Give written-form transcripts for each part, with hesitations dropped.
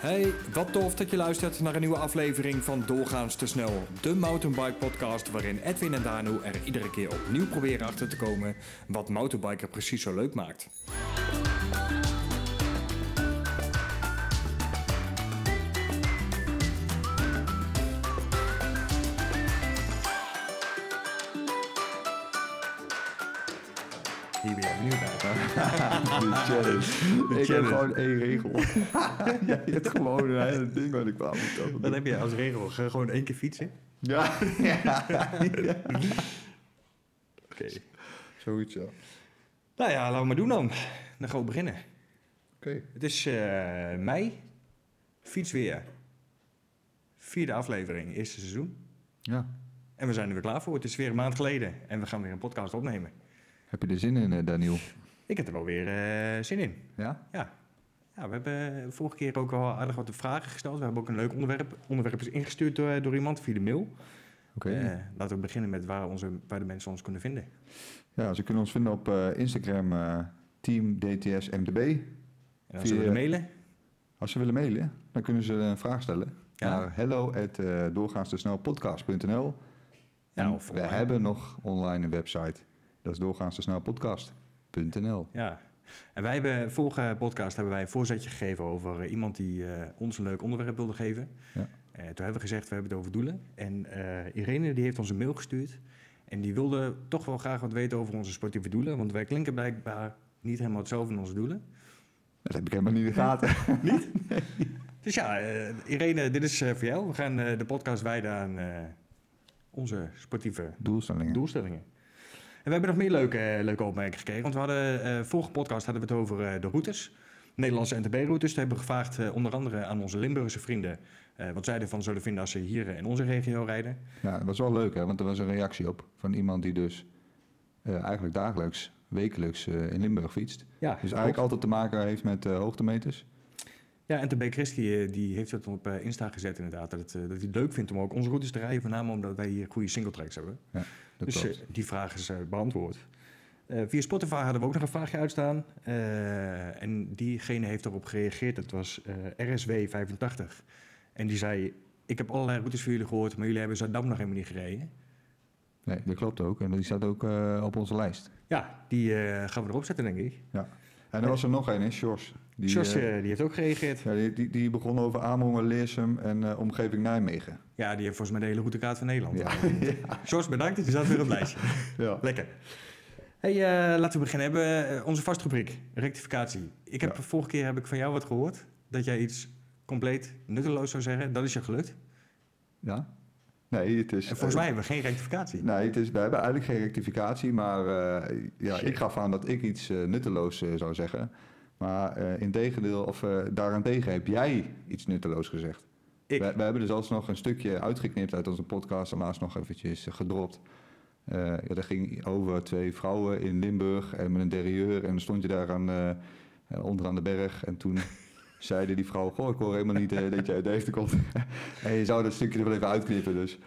Hey, wat tof dat je luistert naar een nieuwe aflevering van Doorgaans Te Snel, de mountainbike podcast waarin Edwin en Daniel er iedere keer opnieuw proberen achter te komen wat mountainbiken precies zo leuk maakt. Hier ben je benieuwd naar. Ik heb gewoon één regel. Jij hebt gewoon een hele ding wat ik wel moet doen. Wat heb je als regel? Ga gewoon één keer fietsen? Ja. Oké. Zoiets, ja. Nou ja, laten we maar doen dan. Dan gaan we beginnen. Oké. Het is mei. Fiets weer. 4e aflevering, 1e seizoen. Ja. En we zijn er weer klaar voor. Het is weer een maand geleden. En we gaan weer een podcast opnemen. Heb je er zin in, Daniel? Ik heb er wel weer zin in. Ja? Ja, we hebben vorige keer ook wel aardig wat vragen gesteld. We hebben ook een leuk onderwerp. Onderwerp is ingestuurd door iemand via de mail. Okay. Laten we beginnen met waar de mensen ons kunnen vinden. Ja, ze kunnen ons vinden op Instagram, Team DTS MDB. En als ze willen mailen? Als ze willen mailen, dan kunnen ze een vraag stellen. Ja. Naar hello@doorgaanstesnelpodcast.nl. Ja, of we hebben nog online een website. Dat is doorgaanstesnelpodcast.nl. Ja, en wij hebben vorige podcast een voorzetje gegeven over iemand die ons een leuk onderwerp wilde geven. Ja. Toen hebben we gezegd, we hebben het over doelen. En Irene die heeft ons een mail gestuurd. En die wilde toch wel graag wat weten over onze sportieve doelen. Want wij klinken blijkbaar niet helemaal hetzelfde in onze doelen. Dat heb ik helemaal niet in de gaten. Niet? Nee. Dus ja, Irene, dit is voor jou. We gaan de podcast wijden aan onze sportieve doelstellingen. En we hebben nog meer leuke opmerkingen gekregen. Want we hadden vorige podcast hadden we het over de routes. Nederlandse MTB-routes. Hebben we gevraagd onder andere aan onze Limburgse vrienden wat zij ervan zullen vinden als ze hier in onze regio rijden. Ja, dat was wel leuk, hè? Want er was een reactie op van iemand die dus eigenlijk dagelijks, wekelijks in Limburg fietst. Ja, dus eigenlijk altijd te maken heeft met hoogtemeters. Ja, en MTB Christie die heeft het op Insta gezet inderdaad. Dat hij het leuk vindt om ook onze routes te rijden. Voornamelijk omdat wij hier goede singletracks hebben. Ja, dus die vraag is beantwoord. Via Spotify hadden we ook nog een vraagje uitstaan. En diegene heeft erop gereageerd. Dat was RSW85. En die zei, ik heb allerlei routes voor jullie gehoord. Maar jullie hebben Zaandam nog helemaal niet gereden. Nee, dat klopt ook. En die staat ook op onze lijst. Ja, die gaan we erop zetten denk ik. Ja. En er was er nog een, hè, Sjors. Sjors, die heeft ook gereageerd. Ja, die begon over Aamongen, Leersum en omgeving Nijmegen. Ja, die heeft volgens mij de hele routekaart van Nederland. Ja. Sjors, bedankt. Je zat weer op het lijstje. Ja. Lekker. Hey, laten we beginnen. We hebben onze vaste rubriek, rectificatie. Vorige keer heb ik van jou wat gehoord. Dat jij iets compleet nutteloos zou zeggen. Dat is je gelukt. Ja. Nee, het is... En volgens mij hebben we geen rectificatie. Nee, we hebben eigenlijk geen rectificatie. Maar ik gaf aan dat ik iets nutteloos zou zeggen. Maar daarentegen heb jij iets nutteloos gezegd. We hebben dus alsnog een stukje uitgeknipt uit onze podcast. En laatst nog eventjes gedropt. Dat ging over 2 vrouwen in Limburg en met een derrieur. En dan stond je daar onderaan de berg. En toen... zeiden die vrouw, goh, ik hoor helemaal niet dat jij uit Deventer komt. En je zou dat stukje er wel even uitknippen. Dus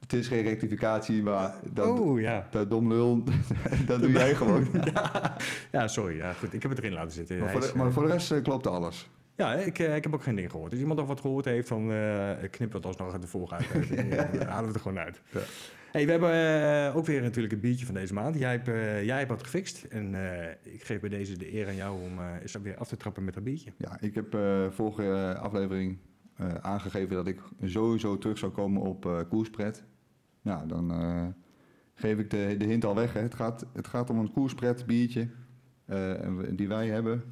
het is geen rectificatie, maar dat dom lul, dat doe jij gewoon. Ja, sorry. Ja, goed, ik heb het erin laten zitten. Maar voor de rest klopt alles. Ja, ik heb ook geen ding gehoord. Als iemand nog wat gehoord heeft, dan knip dat alsnog uit de voorraad. Dan halen we het er gewoon uit. Ja. Hey, we hebben ook weer natuurlijk het biertje van deze maand. Jij hebt wat gefixt. En ik geef bij deze de eer aan jou om eens dat weer af te trappen met dat biertje. Ja, ik heb vorige aflevering aangegeven dat ik sowieso terug zou komen op Koerspret. Nou, dan geef ik de hint al weg. Hè. Het gaat om een Koerspret biertje die wij hebben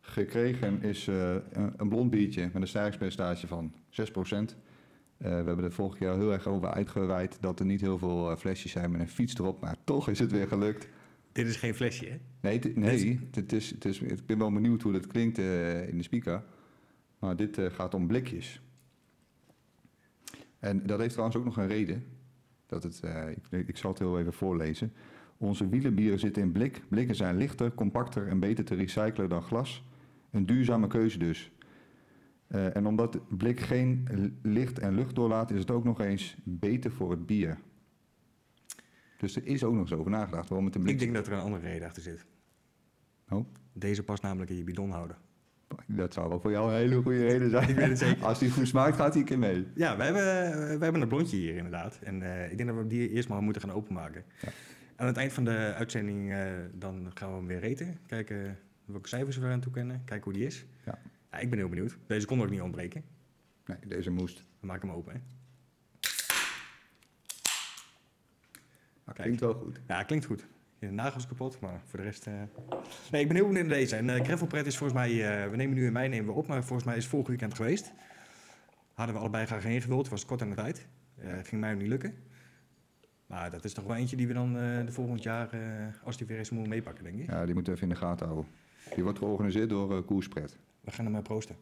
gekregen. Is een blond biertje met een stijgingspercentage van 6%. We hebben er vorige keer al heel erg over uitgeweid dat er niet heel veel flesjes zijn met een fiets erop, maar toch is het weer gelukt. Dit is geen flesje, hè? Nee, ik ben wel benieuwd hoe dat klinkt in de speaker. Maar dit gaat om blikjes. En dat heeft trouwens ook nog een reden. Ik zal het heel even voorlezen. Onze wielenbieren zitten in blik. Blikken zijn lichter, compacter en beter te recyclen dan glas. Een duurzame keuze dus. En omdat het blik geen licht en lucht doorlaat, is het ook nog eens beter voor het bier. Dus er is ook nog eens over nagedacht waarom het een blik... Ik denk dat er een andere reden achter zit. Oh? Deze past namelijk in je bidon houden. Dat zou wel voor jou een hele goede reden zijn. Ik weet het zeker. Als die goed smaakt, gaat hij een keer mee. Ja, we hebben een blondje hier inderdaad. En ik denk dat we die eerst maar moeten gaan openmaken. Ja. Aan het eind van de uitzending dan gaan we hem weer raten. Kijken welke cijfers we eraan toekennen. Kijken hoe die is. Ja. Ja, ik ben heel benieuwd. Deze kon ook niet ontbreken. Nee, deze moest. We maken hem open, hè. Kijk. Klinkt wel goed. Ja, klinkt goed. De nagels kapot, maar voor de rest... Nee, ik ben heel benieuwd naar deze. En Gravelpret is volgens mij... we nemen nu in mei nemen we op, maar volgens mij is het vorig weekend geweest. Hadden we allebei graag heen gewild. Het was kort aan de tijd. Ging mij ook niet lukken. Maar dat is toch wel eentje die we dan de volgend jaar... als die weer eens moeten meepakken, denk ik. Ja, die moeten we even in de gaten houden. Die wordt georganiseerd door Koerspret. We gaan hem proosten.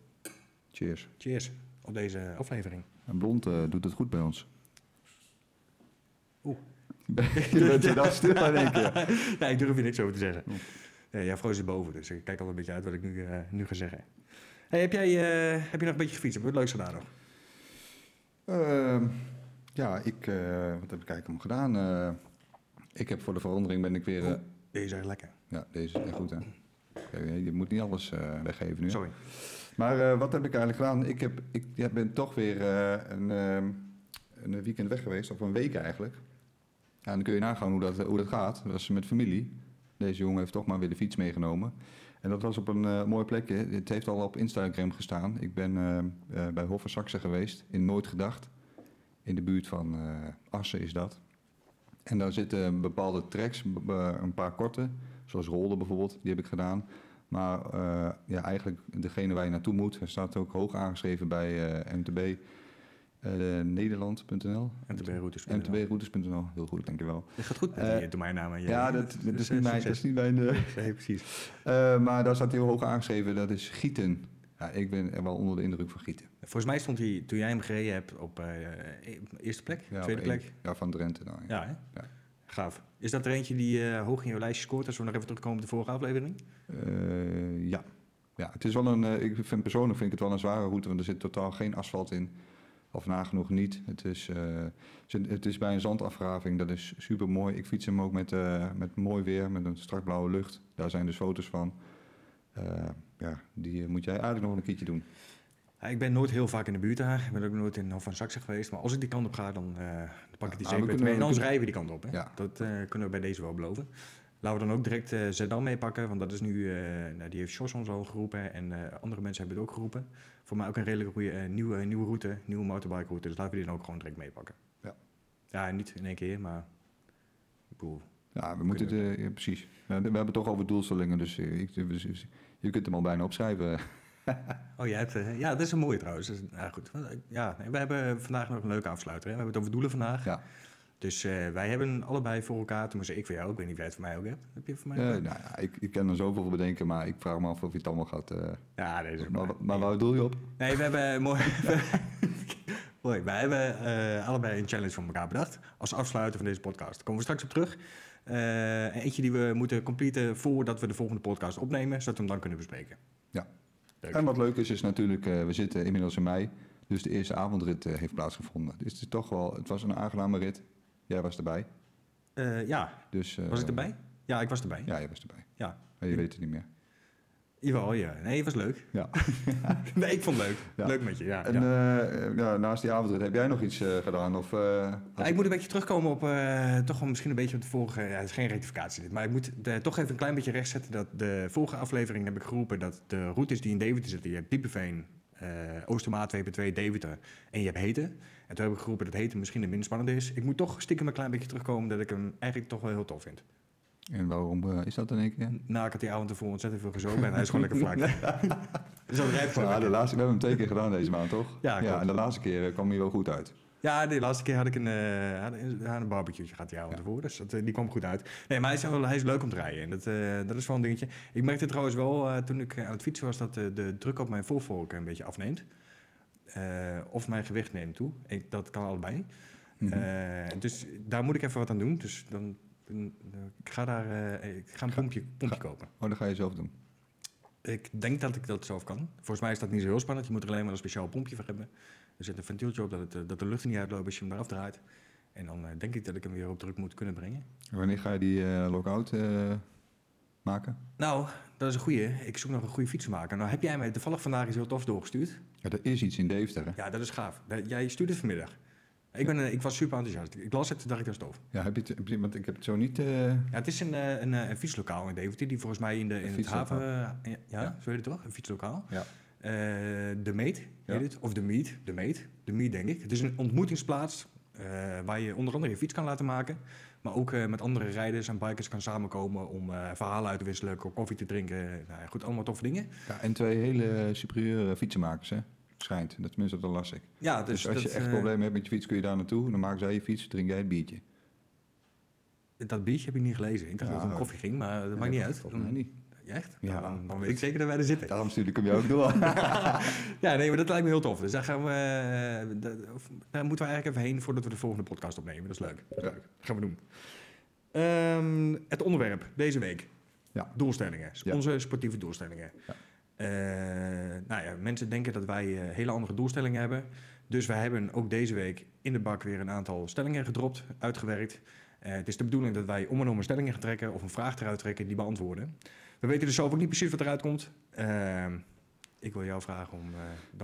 Cheers. Cheers op deze aflevering. En Blond doet het goed bij ons. Oeh. Je bent er dan stil aan één keer. Ja, ik durf hier niks over te zeggen. Ja, Froos is boven, dus ik kijk al een beetje uit wat ik nu ga zeggen. Hey, heb je nog een beetje gefietst? Heb je het leukste gedaan nog? Ja, wat heb ik eigenlijk gedaan? Ik heb voor de verandering ben ik weer... deze is echt lekker. Ja, deze is echt goed, hè? Je moet niet alles weggeven nu. Sorry. Maar wat heb ik eigenlijk gedaan? Ik ben toch weer een weekend weg geweest, of een week eigenlijk. Ja, dan kun je nagaan hoe dat gaat. Dat was met familie. Deze jongen heeft toch maar weer de fiets meegenomen. En dat was op een mooi plekje. Het heeft al op Instagram gestaan. Ik ben bij Hof van Saksen geweest, in Nooit Gedacht. In de buurt van Assen is dat. En daar zitten bepaalde treks, een paar korte. Zoals Rolde bijvoorbeeld, die heb ik gedaan. Maar eigenlijk degene waar je naartoe moet. Hij staat ook hoog aangeschreven bij MTB... Nederland.nl. mtb-routes.nl. Heel goed, dankjewel. Dat gaat goed met die domeinnamen. Ja, dat is niet mijn... Nee, precies. Maar daar staat heel hoog aangeschreven, dat is Gieten. Ja, ik ben er wel onder de indruk van Gieten. Volgens mij stond hij, toen jij hem gereden hebt, op eerste plek, ja, tweede plek. Ja, van Drenthe dan. Ja, hè? Ja. Gaaf. Is dat er eentje die hoog in jouw lijstje scoort, als we nog even terugkomen op de vorige aflevering? Ja, het is wel een... ik vind het wel een zware route, want er zit totaal geen asfalt in. Of nagenoeg niet. Het is bij een zandafgraving. Dat is super mooi. Ik fiets hem ook met mooi weer. Met een strak blauwe lucht. Daar zijn dus foto's van. Die moet jij eigenlijk nog een keertje doen. Ja, ik ben nooit heel vaak in de buurt daar. Ik ben ook nooit in Hof van Saksen geweest. Maar als ik die kant op ga, dan pak ik die zeker mee. En anders rijden we die kant op. Hè? Ja. Dat kunnen we bij deze wel beloven. Laten we dan ook direct Zaandam meepakken, want dat is nu, die heeft Jos ons al geroepen en andere mensen hebben het ook geroepen. Voor mij ook een redelijk goede nieuwe route, nieuwe mountainbike route, dus laten we die dan ook gewoon direct meepakken. Ja. Ja, niet in één keer, maar ik bedoel... Ja, we moeten het... Ja, precies. We hebben toch over doelstellingen, dus je kunt hem al bijna opschrijven. Oh, jij hebt... Ja, dat is een mooie trouwens. Ja, goed. Ja, we hebben vandaag nog een leuke afsluiter, hè? We hebben het over doelen vandaag. Ja. Dus wij hebben allebei voor elkaar, toen zei ik voor jou, ik weet niet of jij het voor mij ook hebt. Heb je voor mij ook? Nou ja, ik kan er zoveel bedenken, maar ik vraag me af of je het allemaal gaat... Ja, dat is ook maar waar doel je op? Nee, we hebben mooi... Mooi, wij hebben allebei een challenge van elkaar bedacht als afsluiter van deze podcast. Daar komen we straks op terug. Eentje die we moeten completen voordat we de volgende podcast opnemen, zodat we hem dan kunnen bespreken. Ja, leuk. En wat leuk is natuurlijk, we zitten inmiddels in mei, dus de eerste avondrit heeft plaatsgevonden. Dus het was een aangename rit. Jij was erbij? Ja. Dus, was ik erbij? Ja, ik was erbij. Ja, je was erbij. Ja. Maar je weet het niet meer. Jawel, ja. Nee, het was leuk. Ja. Nee, ik vond het leuk. Ja. Leuk met je, ja. En naast die avondrit, heb jij nog iets gedaan? Of, ik moet een beetje terugkomen op, toch wel misschien een beetje op de vorige... Ja, het is geen rectificatie dit, maar ik moet toch even een klein beetje rechtzetten... dat de vorige aflevering heb ik geroepen dat de routes die in Deventer zitten... Je hebt Diepenveen, Oostermaat, WP2, Deventer en je hebt Heten. En toen heb ik geroepen dat Heten misschien de minst spannende is. Ik moet toch stiekem een klein beetje terugkomen dat ik hem eigenlijk toch wel heel tof vind. En waarom is dat in één keer? Nou, ik had die avond ervoor ontzettend veel gezopen en hij is gewoon lekker vlak. Dus dat rijdt gewoon. Ja, we hebben hem 2 keer gedaan deze maand, toch? Ja, en de laatste keer kwam hij wel goed uit. Ja, de laatste keer had ik een barbecue gehad die avond ervoor. Dus die kwam goed uit. Nee, maar hij is leuk om te rijden. En dat is wel een dingetje. Ik merkte trouwens wel, toen ik aan het fietsen was... dat de druk op mijn voorvork een beetje afneemt. Of mijn gewicht neemt toe. Dat kan allebei. Mm-hmm. Dus daar moet ik even wat aan doen. Dus dan, ik ga een pompje kopen. Oh, dat ga je zelf doen? Ik denk dat ik dat zelf kan. Volgens mij is dat niet zo heel spannend. Je moet er alleen maar een speciaal pompje voor hebben. Er zit een ventieltje op dat de lucht niet uitloopt als je hem eraf draait. En dan denk ik dat ik hem weer op druk moet kunnen brengen. Wanneer ga je die lock-out maken? Nou, dat is een goeie. Ik zoek nog een goede fietsenmaker. Nou, heb jij mij toevallig vandaag iets heel tofs doorgestuurd? Ja, er is iets in Deventer, hè? Ja, dat is gaaf. Jij stuurde het vanmiddag. Ik was super enthousiast. Ik las het en dacht ik, dat is tof. Ja, want ik heb het zo niet... Ja, het is een fietslokaal in Deventer die volgens mij in het haven... Ja, zo heet het toch? Een fietslokaal. Ja. De Meet, heet het? Of De Meet. De Meet, denk ik. Het is een ontmoetingsplaats waar je onder andere je fiets kan laten maken. Maar ook met andere rijders en bikers kan samenkomen om verhalen uit te wisselen, koffie te drinken. Nou, goed, allemaal toffe dingen. Ja, en twee hele superieure fietsenmakers, hè? Schijnt. Tenminste, dat las ik. Ja, dus als je echt problemen hebt met je fiets, kun je daar naartoe. Dan maken zij je fiets, drink jij het biertje. Dat biertje heb ik niet gelezen. Ik dacht dat het om koffie ging, maar dat maakt niet uit. Volgens mij niet. Ja, echt? Ja, dan weet ik zeker dat wij er zitten. Daarom stuur ik hem jou ook door. Ja, nee, maar dat lijkt me heel tof. Dus daar moeten we eigenlijk even heen voordat we de volgende podcast opnemen. Dat is leuk. Ja. Dat gaan we doen. Het onderwerp deze week. Ja. Doelstellingen. Ja. Onze sportieve doelstellingen. Ja. Mensen denken dat wij hele andere doelstellingen hebben. Dus wij hebben ook deze week in de bak weer een aantal stellingen gedropt, uitgewerkt. Het is de bedoeling dat wij om en om een stellingen gaan trekken of een vraag eruit trekken die beantwoorden. We weten dus zelf ook niet precies wat eruit komt. Ik wil jou vragen om...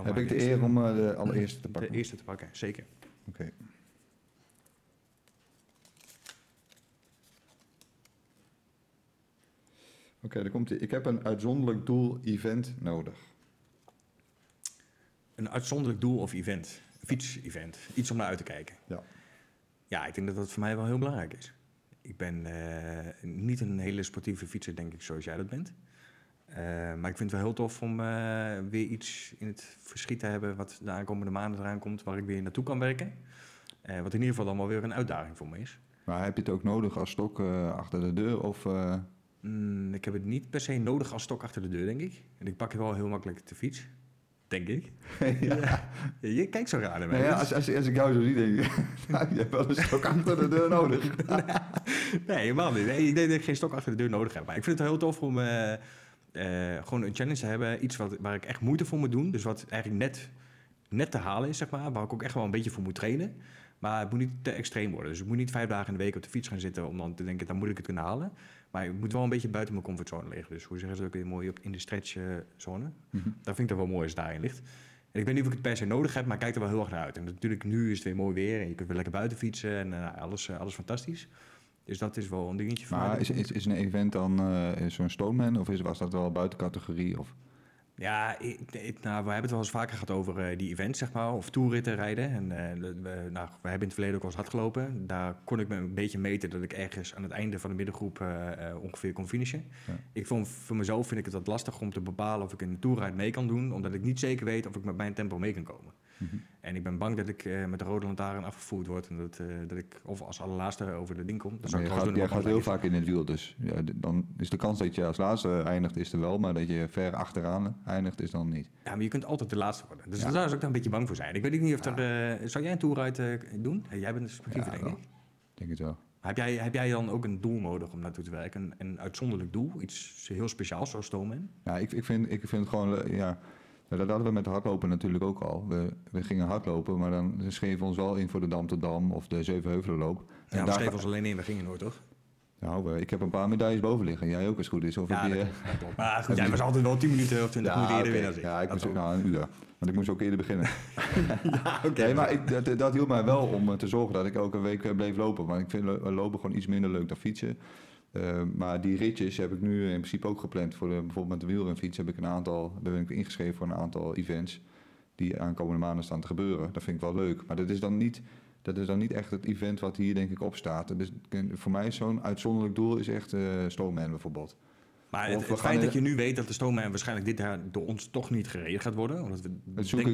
heb ik de eer om de allereerste te pakken? De eerste te pakken, zeker. Oké. Oké, daar komt-ie. Ik heb een uitzonderlijk doel-event nodig. Een uitzonderlijk doel of event? Een fiets-event. Iets om naar uit te kijken. Ja. Ja, ik denk dat dat voor mij wel heel belangrijk is. Ik ben niet een hele sportieve fietser, denk ik, zoals jij dat bent. Maar ik vind het wel heel tof om weer iets in het verschiet te hebben wat de aankomende maanden eraan komt, waar ik weer naartoe kan werken. Wat in ieder geval allemaal weer een uitdaging voor me is. Maar heb je het ook nodig als stok achter de deur? Of, ik heb het niet per se nodig als stok achter de deur, denk ik. En ik pak wel heel makkelijk de fiets. Denk ik. Ja. Je kijkt zo raar naar mij. Nou ja, als ik jou zo zie, denk ik... je hebt wel een stok achter de deur nodig. Nee, helemaal niet. Nee, ik denk dat ik geen stok achter de deur nodig heb. Maar ik vind het heel tof om gewoon een challenge te hebben. Iets waar ik echt moeite voor moet doen. Dus wat eigenlijk net te halen is, zeg maar. Waar ik ook echt wel een beetje voor moet trainen. Maar het moet niet te extreem worden. Dus ik moet niet 5 dagen in de week op de fiets gaan zitten om dan te denken, dan moet ik het kunnen halen. Maar ik moet wel een beetje buiten mijn comfortzone liggen. Dus hoe zeggen ze dat ook weer mooi, in de stretchzone. Mm-hmm. Daar vind ik dat wel mooi als het daarin ligt. En ik weet niet of ik het per se nodig heb, maar ik kijk er wel heel erg naar uit. En natuurlijk, nu is het weer mooi weer en je kunt weer lekker buiten fietsen en alles fantastisch. Dus dat is wel een dingetje van. Maar is een event dan zo'n Stoneman of was dat wel buiten categorie? Of? Ja, we hebben het wel eens vaker gehad over die events, zeg maar, of toerritten rijden. En we hebben in het verleden ook al eens hard gelopen. Daar kon ik me een beetje meten dat ik ergens aan het einde van de middengroep ongeveer kon finishen. Ja. Voor mezelf vind ik het wat lastig om te bepalen of ik een toerrijd mee kan doen, omdat ik niet zeker weet of ik met mijn tempo mee kan komen. Mm-hmm. En ik ben bang dat ik met de rode lantaarn afgevoerd word en dat ik of als allerlaatste over de ding kom. Jij gaat heel vaak in het wiel, dus ja, dan is de kans dat je als laatste eindigt is er wel, maar dat je ver achteraan eindigt is dan niet. Ja, maar je kunt altijd de laatste worden. Dus daar zou ik dan een beetje bang voor zijn. Ik weet niet of zou jij een toerrijd doen? Jij bent een sportieve, denk ik. Ik denk het wel. Heb jij dan ook een doel nodig om naartoe te werken? Een uitzonderlijk doel? Iets heel speciaals zoals Stoneman? Ja, ik vind het gewoon... Ja, dat hadden we met hardlopen natuurlijk ook al. We gingen hardlopen, maar dan schreven we ons wel in voor de Dam tot Dam of de Zevenheuvelenloop. Ja, we schreven ons alleen in, we gingen nooit, toch? Nou, ik heb een paar medailles boven liggen. Jij ook, als het goed is. Of ja, dat klopt. Maar goed, jij was altijd wel 10 minuten of 20 minuten eerder weer dan ik. Ja, ik moest ook een uur. Want ik moest ook eerder beginnen. Nee, maar dat hielp mij wel om te zorgen dat ik ook een week bleef lopen. Want ik vind lopen gewoon iets minder leuk dan fietsen. Maar die ritjes heb ik nu in principe ook gepland. Voor bijvoorbeeld met de wielrenfiets ben ik ingeschreven voor een aantal events die aankomende maanden staan te gebeuren. Dat vind ik wel leuk. Maar dat is dan niet echt het event wat hier, denk ik, op staat. Dus voor mij zo'n uitzonderlijk doel is echt Stoneman bijvoorbeeld. Maar het feit dat je nu weet dat de Stoneman waarschijnlijk dit jaar door ons toch niet gereden gaat worden. Omdat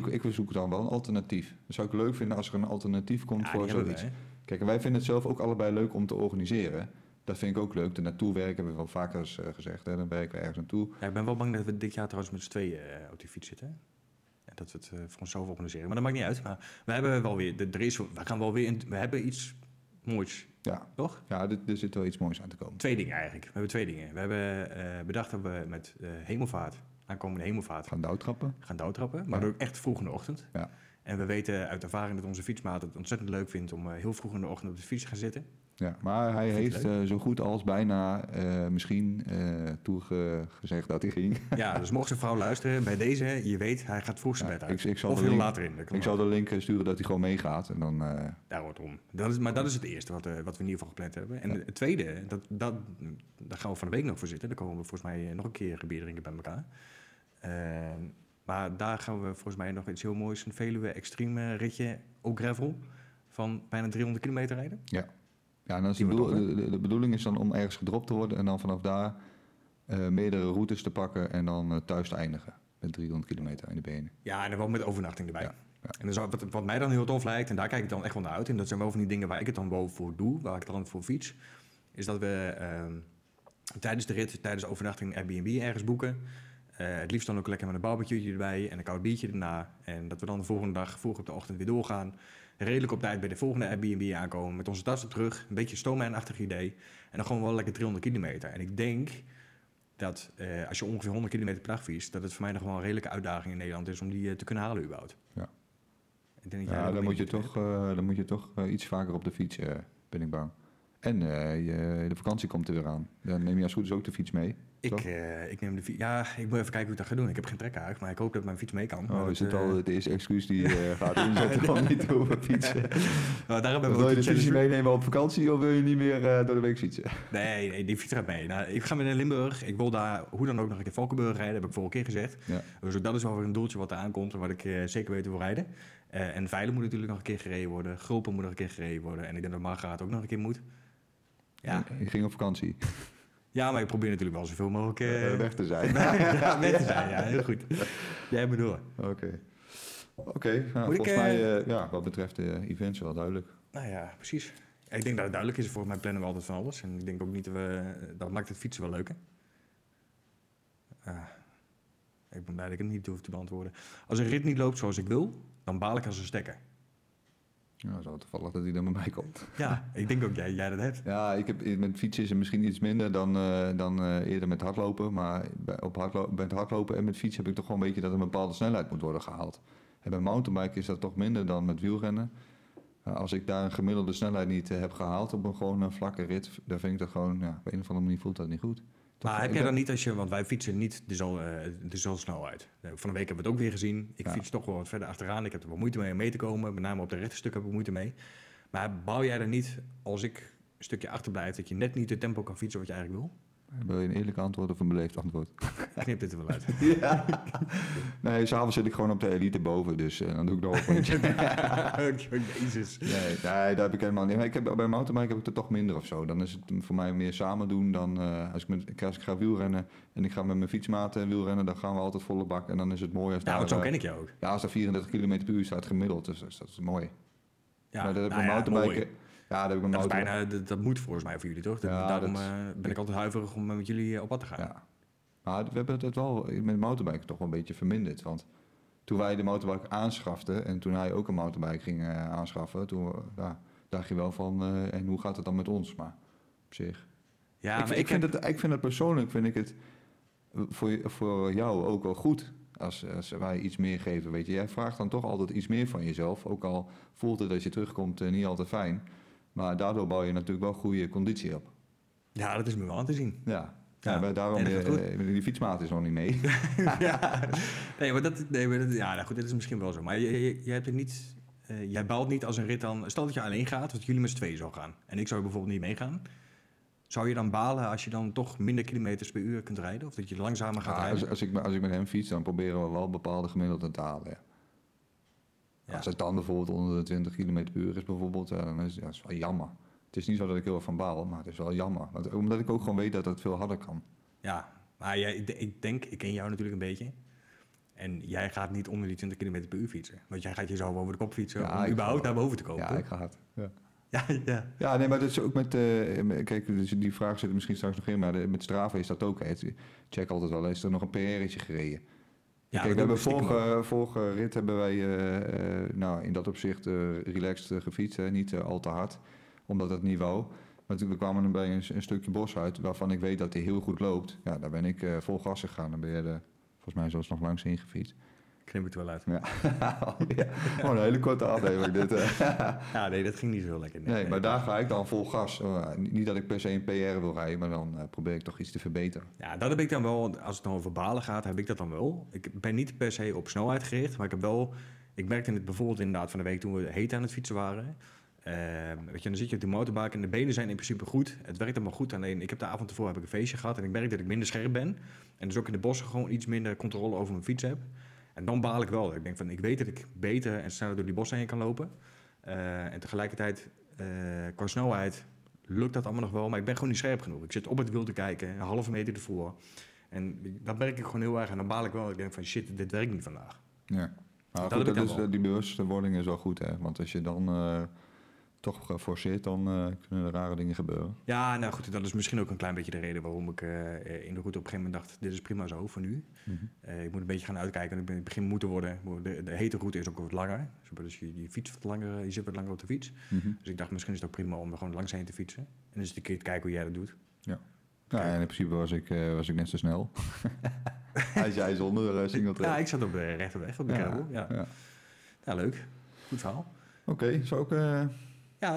ik zoek dan wel een alternatief. Dat zou ik leuk vinden als er een alternatief komt voor zoiets. Kijk, en wij vinden het zelf ook allebei leuk om te organiseren. Dat vind ik ook leuk. De naartoe werken hebben we wel vaker eens gezegd. Hè? Dan werken we ergens naartoe. Ja, ik ben wel bang dat we dit jaar trouwens met z'n tweeën op die fiets zitten. Dat we het voor onszelf organiseren. Maar dat maakt niet uit. Maar we hebben wel weer... We hebben iets moois. Ja. Toch? Ja, er zit wel iets moois aan te komen. We hebben twee dingen. We hebben bedacht dat we met hemelvaart... Aankomende hemelvaart... Gaan douwtrappen. Maar ook echt vroeg in de ochtend. Ja. En we weten uit ervaring dat onze fietsmaat het ontzettend leuk vindt om heel vroeg in de ochtend op de fiets te gaan zitten. Ja, maar hij heeft zo goed als bijna toegezegd dat hij ging. Ja, dus mocht zijn vrouw luisteren, bij deze, je weet, hij gaat vroeg zijn bed uit. Ik zal of heel later in. Ik zal de link sturen dat hij gewoon meegaat. En dan, daar wordt om. Dat is het eerste wat we in ieder geval gepland hebben. En het tweede, daar gaan we van de week nog voor zitten. Daar komen we volgens mij nog een keer bier drinken bij elkaar. Maar daar gaan we volgens mij nog iets heel moois. Een Veluwe Extreme ritje, ook gravel, van bijna 300 kilometer rijden. Ja. Ja, en dan is de bedoeling is dan om ergens gedropt te worden en dan vanaf daar meerdere routes te pakken en dan thuis te eindigen. Met 300 kilometer in de benen. Ja, en dan wel met overnachting erbij. Ja, ja. En dus wat mij dan heel tof lijkt, en daar kijk ik dan echt wel naar uit, en dat zijn wel van die dingen waar ik het dan wel voor doe, waar ik dan voor fiets, is dat we tijdens de rit, tijdens de overnachting Airbnb ergens boeken. Het liefst dan ook lekker met een barbecue'tje erbij en een koud biertje erna. En dat we dan de volgende dag vroeg op de ochtend weer doorgaan. Redelijk op tijd bij de volgende Airbnb aankomen. Met onze tas op terug. Een beetje Stoneman-achtig idee. En dan gewoon wel lekker 300 kilometer. En ik denk dat als je ongeveer 100 kilometer per dag fietst, dat het voor mij nog wel een redelijke uitdaging in Nederland is om die te kunnen halen überhaupt. Ja, ik denk dat dan moet je toch iets vaker op de fiets, ben ik bang. En de vakantie komt er weer aan. Dan neem je als goed is ook de fiets mee. Ik neem de fiets. Ja, ik moet even kijken hoe ik dat ga doen. Ik heb geen trekhaak, maar ik hoop dat mijn fiets mee kan. Oh, is het al de eerste excuus die gaat inzetten om niet over fietsen? Nou, daarom hebben we wil je de fiets meenemen op vakantie of wil je niet meer door de week fietsen? Nee, die fiets gaat mee. Nou, ik ga weer naar Limburg. Ik wil daar hoe dan ook nog een keer Valkenburg rijden, heb ik vorige keer gezegd. Ja. Dus ook dat is wel weer een doeltje wat er aankomt en wat ik zeker weten wil rijden. En Veilen moet natuurlijk nog een keer gereden worden. Gulpen moet nog een keer gereden worden. En ik denk dat Margraat ook nog een keer moet. Ja. Ik ging op vakantie. Ja, maar ik probeer natuurlijk wel zoveel mogelijk weg te zijn. Ja, heel goed. Jij bent door. Oké. Nou, volgens mij, wat betreft de events wel duidelijk. Nou ja, precies. Ik denk dat het duidelijk is. Volgens mij plannen we altijd van alles. En ik denk ook niet dat dat maakt het fietsen wel leuker. Ik ben blij dat ik het niet hoef te beantwoorden. Als een rit niet loopt zoals ik wil, dan baal ik als een stekker. Nou, zo toevallig dat hij dan bij mij komt. Ja, ik denk ook jij dat hebt. Ja, met fietsen is het misschien iets minder dan eerder met hardlopen. Maar met hardlopen en met fietsen heb ik toch gewoon een beetje dat een bepaalde snelheid moet worden gehaald. En bij mountainbiken is dat toch minder dan met wielrennen. Als ik daar een gemiddelde snelheid niet heb gehaald op een vlakke rit, dan vind ik dat gewoon, ja, op een of andere manier voelt dat niet goed. Maar heb jij dan niet want wij fietsen niet dezelfde snelheid. Van de week hebben we het ook weer gezien. Ik fiets toch wel wat verder achteraan. Ik heb er wel moeite mee om mee te komen. Met name op de rechte stukken heb ik moeite mee. Maar bouw jij er niet, als ik een stukje achterblijf, dat je net niet het tempo kan fietsen wat je eigenlijk wil? Wil je een eerlijk antwoord of een beleefd antwoord? Ik knip dit er wel uit. Ja. Nee, s'avonds zit ik gewoon op de elite boven, dus dan doe ik nog een beetje. Jezus. Nee, daar heb ik helemaal niet. Bij mountainbike heb ik er toch minder of zo. Dan is het voor mij meer samen doen dan als ik ga wielrennen en ik ga met mijn fietsmaten wielrennen, dan gaan we altijd volle bak. En dan is het mooi als daar... Ja, zo ken ik jou ook. Ja, als er 34 km per uur staat gemiddeld, dus dat is mooi. Ja, maar dat heb ik bij mountainbiken... Ja, dat moet volgens mij voor jullie, toch? Daarom ben ik altijd huiverig om met jullie op pad te gaan. Ja. Maar we hebben dat wel met mountainbiken toch wel een beetje verminderd. Want toen wij de mountainbike aanschaften en toen hij ook een mountainbike ging aanschaffen... toen dacht je wel van, en hoe gaat het dan met ons? Maar op zich... Ja, ik vind het persoonlijk voor jou ook wel goed... Als wij iets meer geven, weet je. Jij vraagt dan toch altijd iets meer van jezelf. Ook al voelt het als je terugkomt niet altijd fijn. Maar daardoor bouw je natuurlijk wel goede conditie op. Ja, dat is me wel aan te zien. Ja, daarom die fietsmaat is nog niet mee. Maar dat is misschien wel zo. Maar je hebt het niet... jij bouwt niet als een rit dan... Stel dat je alleen gaat, want jullie met z'n tweeën zou gaan. En ik zou bijvoorbeeld niet meegaan. Zou je dan balen als je dan toch minder kilometers per uur kunt rijden? Of dat je langzamer gaat rijden? Als ik met hem fiets, dan proberen we wel bepaalde gemiddelden te halen. Ja. Ja. Als het dan bijvoorbeeld onder de 20 km per uur is, bijvoorbeeld, dan is dat wel jammer. Het is niet zo dat ik heel erg van baal, maar het is wel jammer. Omdat ik ook gewoon weet dat het veel harder kan. Ja, maar ik ken jou natuurlijk een beetje. En jij gaat niet onder die 20 km per uur fietsen. Want jij gaat jezelf over de kop fietsen om überhaupt naar boven te komen. Ja, toch? Ik ga hard. Ja. Ja, nee, maar dat is ook met... kijk, die vraag zit er misschien straks nog in, maar met Strava is dat ook. Check altijd wel, is er nog een PR'tje gereden? Ja, kijk, we hebben vorige rit hebben wij in dat opzicht relaxed gefietst, niet al te hard, omdat dat niet wou. Maar we kwamen er bij een stukje bos uit, waarvan ik weet dat hij heel goed loopt. Ja, daar ben ik vol gas gegaan, dan ben je volgens mij zelfs nog langs heen gefietst. knip het wel uit. Ja. Ja. Oh, een hele korte aflevering dit. Ja, nee, dat ging niet zo lekker. Nee, maar daar ga ik dan vol gas. Niet dat ik per se een PR wil rijden, maar dan probeer ik toch iets te verbeteren. Ja, dat heb ik dan wel, als het dan over balen gaat, heb ik dat dan wel. Ik ben niet per se op snelheid gericht, maar ik heb wel... Ik merkte het bijvoorbeeld inderdaad van de week toen we Heten aan het fietsen waren. Weet je, dan zit je op die mountainbiken en de benen zijn in principe goed. Het werkt allemaal goed. Alleen ik heb de avond ervoor een feestje gehad en ik merk dat ik minder scherp ben. En dus ook in de bossen gewoon iets minder controle over mijn fiets heb. En dan baal ik wel. Ik denk van, ik weet dat ik beter en sneller door die bossen heen kan lopen. En tegelijkertijd, qua snelheid, lukt dat allemaal nog wel. Maar ik ben gewoon niet scherp genoeg. Ik zit op het wiel te kijken, een halve meter ervoor. En dat merk ik gewoon heel erg. En dan baal ik wel. Ik denk van, shit, dit werkt niet vandaag. Ja. Nou, goed, dus die bewustwording is wel goed, hè? Want als je dan toch geforceerd, dan kunnen er rare dingen gebeuren. Ja, nou goed, dat is misschien ook een klein beetje de reden waarom ik in de route op een gegeven moment dacht, dit is prima zo voor nu. Mm-hmm. Ik moet een beetje gaan uitkijken, ik ben in het begin moeten worden. De hete route is ook wat langer, dus je fiets wat langer, je zit wat langer op de fiets. Mm-hmm. Dus ik dacht, misschien is het ook prima om er gewoon langs heen te fietsen. En dan is het een keer te kijken hoe jij dat doet. Ja. Ja, en in principe was ik net zo snel. Als jij zonder single track. Ja, ik zat op de rechterweg, op de kabel. Ja. Ja. Ja, leuk. Goed verhaal. Oké, zo ook... Ja,